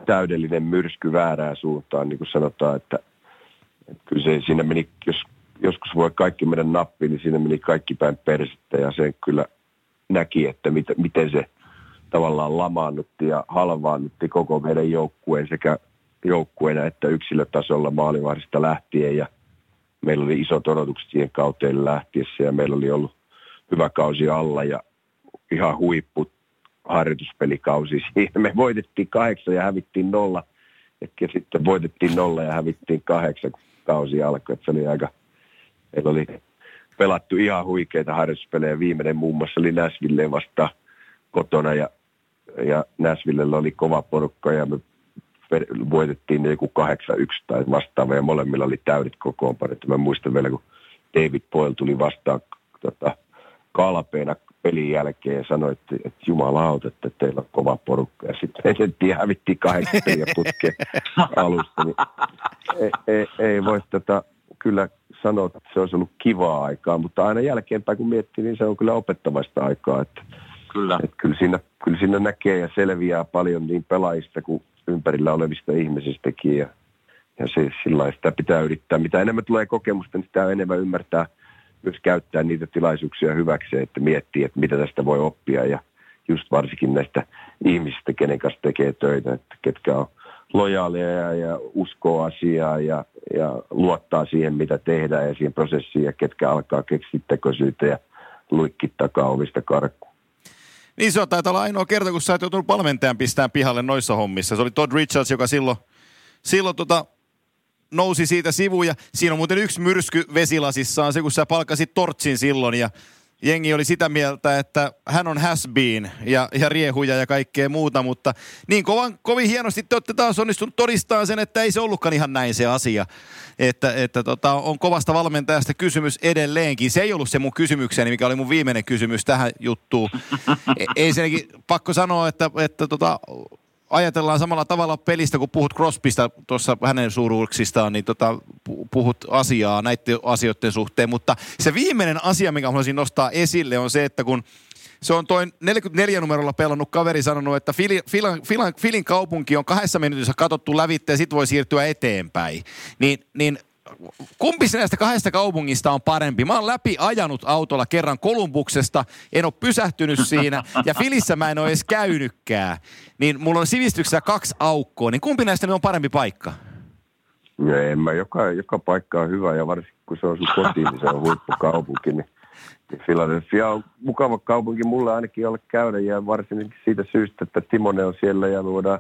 täydellinen myrsky väärään suuntaan, niin kuin sanotaan, että kyllä se siinä meni, jos joskus voi kaikki mennä nappiin, niin siinä meni kaikki päin persettä ja sen kyllä näki, että miten se tavallaan lamaannutti ja halvaannutti koko meidän joukkueen sekä joukkueena että yksilötasolla maalivahdista lähtien ja meillä oli isot odotukset siihen kauteen lähtiessä ja meillä oli ollut hyvä kausi alla ja ihan huippu harjoituspelikausi. Siinä me voitettiin 8 ja hävittiin 0 ja sitten voitettiin 0 ja hävittiin 8, kun kausi alkoi. Se oli aika, meillä oli pelattu ihan huikeita harjoituspelejä. Viimeinen muun muassa oli Nashvilleen vastaan kotona ja Nashvillellä oli kova porukka ja me voitettiin joku 8-1 tai vastaava ja molemmilla oli täydet kokoonpanot. Mä muistan vielä, kun David Boyle tuli vastaan Kalpeena pelin jälkeen ja sanoi, että jumalauta, että teillä on kova porukka. Ja sitten me hävittiin 8 peliä putkeen alusta. Niin ei voi kyllä sanoa, että se olisi ollut kivaa aikaa, mutta aina jälkeenpäin kun miettii, niin se on kyllä opettavaista aikaa. Että kyllä siinä näkee ja selviää paljon niin pelaajista kuin ympärillä olevista ihmisistäkin. Ja se, sillä sitä pitää yrittää. Mitä enemmän tulee kokemusta, niin sitä enemmän ymmärtää myös käyttää niitä tilaisuuksia hyväkseen, että miettii, että mitä tästä voi oppia ja just varsinkin näistä ihmisistä, kenen kanssa tekee töitä, että ketkä on lojaaleja ja uskoo asiaa ja luottaa siihen, mitä tehdään ja siihen prosessiin ja ketkä alkaa keksiä tekosyitä ja luikkittaa ovista karkuun. Niin se on taitaa olla ainoa kerta, kun sä oot joutunut valmentajan pistämään pihalle noissa hommissa. Se oli Todd Richards, joka silloin nousi siitä sivuja. Siinä on muuten yksi myrsky vesilasissaan, se kun sä palkasit Tortsin silloin ja jengi oli sitä mieltä, että hän on has been ja riehuja ja kaikkea muuta, mutta niin kovin hienosti te olette taas onnistunut todistamaan sen, että ei se ollutkaan ihan näin se asia. Että on kovasta valmentajasta kysymys edelleenkin. Se ei ollut se mun kysymykseni, mikä oli mun viimeinen kysymys tähän juttuun. Ei senkin pakko sanoa, että ajatellaan samalla tavalla pelistä, kun puhut Crosbysta tuossa hänen suuruuksistaan, niin puhut asiaa näiden asioiden suhteen. Mutta se viimeinen asia, mikä haluaisin nostaa esille, on se, että kun se on toi 44 numerolla pelannut kaveri sanonut, että Filin kaupunki on 2 minuutissa katsottu lävitse ja sit voi siirtyä eteenpäin. Niin kumpi näistä 2 kaupungista on parempi? Mä oon läpi ajanut autolla kerran Columbuksesta, en ole pysähtynyt siinä, ja Filissä mä en ole edes käynytkään. Niin mulla on sivistyksessä 2 aukkoa, niin kumpi näistä on parempi paikka? No en mä, joka paikka on hyvä, ja varsinkin kun se on sun kotiin, niin se on huippukaupunki, niin Philadelphia on mukava kaupunki mulle ainakin olla käydä, ja varsinkin siitä syystä, että Timonen on siellä, ja luodaan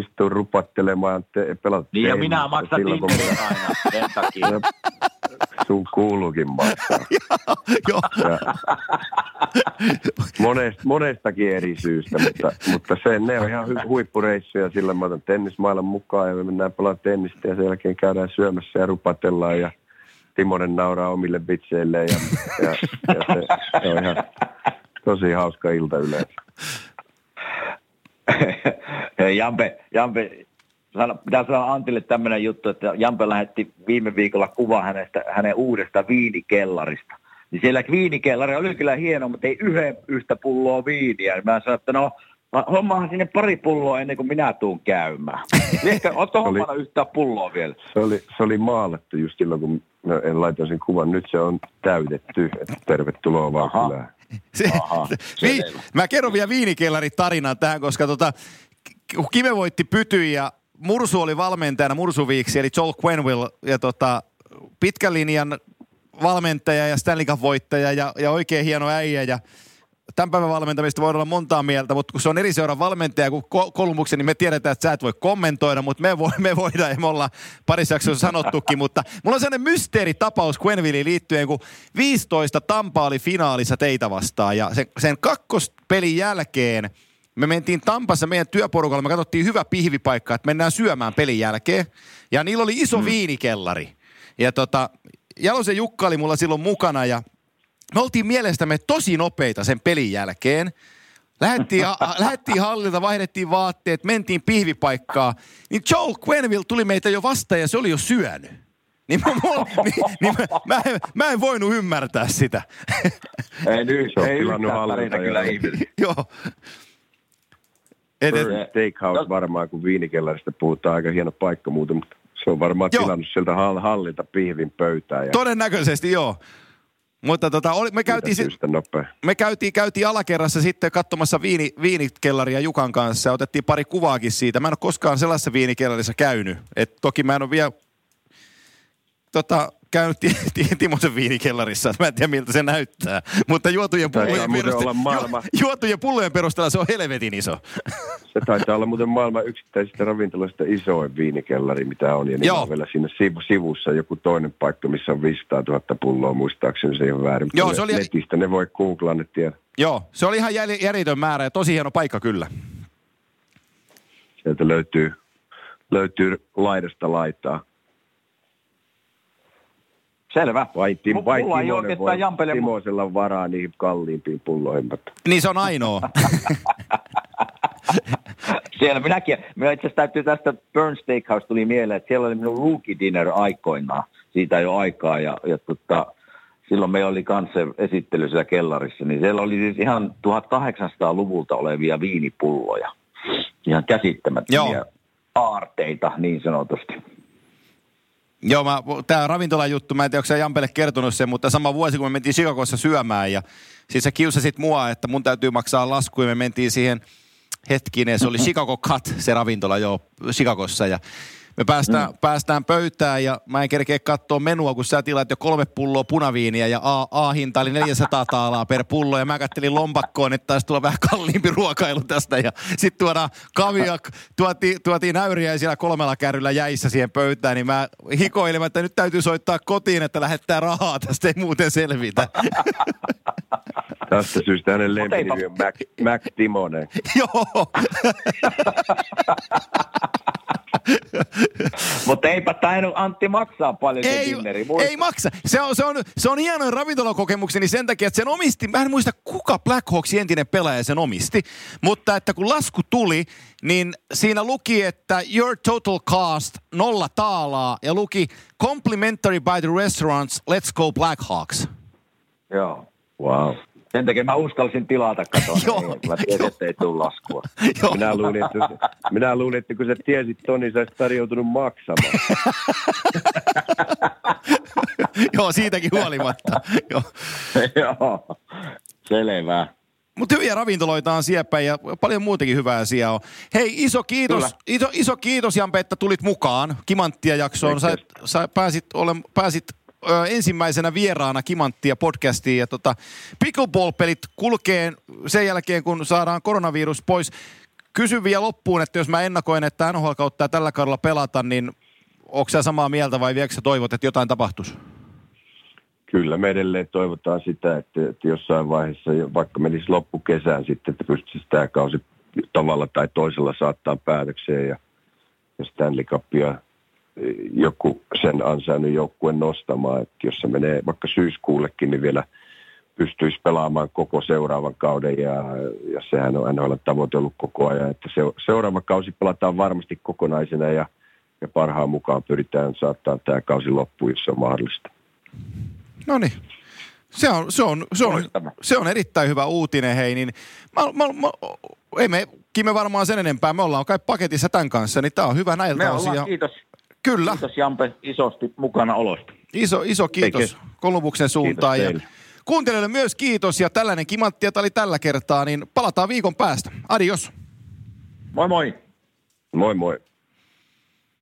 istuu rupattelemaan pelata. Niin ja minä maksan Tinderin aina sen takia. Sun kuuluukin maksaa. Joo. Monestakin eri syystä, mutta ne on ihan huippureissuja. Sillä mä otan tennismailan mukaan ja me mennään pelaamaan tennistä ja sen jälkeen käydään syömässä ja rupatellaan ja Timonen nauraa omille vitseilleen ja se on ihan tosi hauska ilta yleensä. Jampe pitää sanoa Antille tämmöinen juttu, että Jampe lähetti viime viikolla kuva hänen uudesta viinikellarista. Niin siellä viinikellari oli kyllä hieno, mutta ei yhtä pulloa viiniä. Mä sanoin, että no hommahan sinne 2 pulloa ennen kuin minä tuun käymään. Ehkä ootko hommana yhtä pulloa vielä? Se oli maalattu just silloin, kun en laita sen kuvan. Nyt se on täytetty. Tervetuloa vaan kylään. Mä kerron vielä viinikellari-tarinan tähän, koska kun Kime voitti Pytyn ja Mursu oli valmentajana, Mursuviiksi, eli Joel Quenneville, ja pitkän linjan valmentaja ja Stanley Cup-voittaja ja oikein hieno äijä. Ja tämän päivän valmentamista voi olla montaa mieltä, mutta kun se on eri seuran valmentaja kuin Columbuksen, niin me tiedetään, että sä et voi kommentoida, mutta me voidaan, ja me ollaan parissa jaksossa sanottukin, mutta mulla on sellainen mysteeritapaus Quenvilleen liittyen, kun 15 Tampa oli finaalissa teitä vastaan, ja sen kakkospelin jälkeen me mentiin Tampassa meidän työporukalla, me katsottiin hyvä pihvipaikka, että mennään syömään pelin jälkeen, ja niillä oli iso viinikellari, ja Jalosen Jukka oli mulla silloin mukana, ja me oltiin mielestämme tosi nopeita sen pelin jälkeen. Lähettiin hallilta, vaihdettiin vaatteet, mentiin pihvipaikkaa. Niin Joel Quenneville tuli meitä jo vastaan ja se oli jo syönyt. Mä en voinut ymmärtää sitä. Ei nyt, se on pilannut hallilta kyllä ihmisiä. Joo. Steakhouse varmaan, kun viinikellarista puhutaan, aika hieno paikka muuten, mutta se on varmaan tilannut sieltä hallilta pihvin pöytään. Ja todennäköisesti, joo. Mutta me käytiin alakerrassa sitten katsomassa viinikellaria Jukan kanssa ja otettiin 2 kuvaakin siitä. Mä en ole koskaan sellaisessa viinikellarissa käynyt. Et toki mä en ole vielä käynyt Timosen viinikellarissa. Mä en tiedä, miltä se näyttää. Mutta juotujen pullojen perusteella se on helvetin iso. Se taitaa olla muuten maailman yksittäisistä ravintoloista isoin viinikellari, mitä on. Ja niin on vielä siinä sivussa joku toinen paikka, missä on 500 000 pulloa, muistaakseni se ei ole väärin. Joo, se oli... Netistä ne voi googlaa, ne tiedä. Joo, se oli ihan järjetön määrä ja tosi hieno paikka kyllä. Sieltä löytyy laidasta laitaa. Selvä. Vai Timonen voi Timosella varaa niihin kalliimpiin pulloihin. Niin se on ainoa. Siellä minä itse asiassa täytyy tästä Burn Steakhouse tuli mieleen, että siellä oli minun rookie dinner aikoinaan. Siitä jo aikaa ja silloin meillä oli kanssa esittely siellä kellarissa. Niin siellä oli siis ihan 1800-luvulta olevia viinipulloja. Ihan käsittämättömiä aarteita niin sanotusti. Joo, tämä ravintola-juttu, mä en tiedä, onko sä Jampelle kertonut sen, mutta sama vuosi, kun me mentiin Chicagossa syömään ja siis sä kiusasit mua, että mun täytyy maksaa lasku ja me mentiin siihen hetkinen, se oli Chicago Cut, se ravintola Chicagossa ja me päästään pöytään ja mä en kerkeä katsoa menua, kun sä tilaat jo 3 pulloa punaviiniä ja A-hinta oli 400 taalaa per pullo. Ja mä kattelin lompakkoon, että taisi tulla vähän kalliimpi ruokailu tästä. Ja sit tuotiin äyriä ja siellä 3 kärryllä jäissä siihen pöytään. Niin mä hikoilin, että nyt täytyy soittaa kotiin, että lähettää rahaa. Tästä ei muuten selvitä. Tästä syystä hänen lempinimi on Mac Timonen. Joo. Mutta eipä tainnut Antti maksaa paljon se dinneri. Ei maksa. Se on hieno ravintolakokemukseni sen takia, että sen omisti, mä en muista kuka Black Hawksin entinen pelaaja sen omisti, mutta että kun lasku tuli, niin siinä luki, että your total cost 0 taalaa ja luki complimentary by the restaurants, let's go Black Hawks. Joo, wow. Sen takia mä uskalsin tilata katoa, niin mä tiesin, että ei tule laskua. Minä luulin, että kun sä tiesit ton, niin sä olisit tarjoutunut maksamaan. Joo, siitäkin huolimatta. Joo, selvä. Mutta hyviä ravintoloita on sielläpäin ja paljon muutenkin hyvää asiaa on. Hei, iso kiitos Jampe, että tulit mukaan Kimanttia jaksoon. Sä pääsit ensimmäisenä vieraana Kimanttia podcastiin ja pickleball-pelit kulkee sen jälkeen, kun saadaan koronavirus pois. Kysyn vielä loppuun, että jos mä ennakoin, että NHL-kautta tällä kaudella pelata, niin onko sä samaa mieltä vai vieläkö sä toivot, että jotain tapahtuisi? Kyllä, me edelleen toivotaan sitä, että jossain vaiheessa, vaikka menisi loppukesään sitten, että pystyisi tämä kausi tavalla tai toisella saattaa päätökseen ja Stanley Cupia joku sen ansainnut joukkueen nostamaan, että jos se menee vaikka syyskuullekin, niin vielä pystyisi pelaamaan koko seuraavan kauden ja sehän on NHL tavoitellut koko ajan, että seuraava kausi pelataan varmasti kokonaisena ja parhaan mukaan pyritään saattaa tämä kausi loppuun, jos se on mahdollista. No niin. Se on erittäin hyvä uutinen, hei, niin ei me Kime varmaan sen enempää, me ollaan kai paketissa tämän kanssa, niin tämä on hyvä näiltä osia. Kiitos. Kyllä. Kiitos Jampe isosti mukana olosta. Iso kiitos Columbuksen suuntaan kiitos ja kuuntelijoille myös kiitos ja tällainen Kimantti, jota oli tällä kertaa, niin palataan viikon päästä. Adios. Moi moi. Moi moi.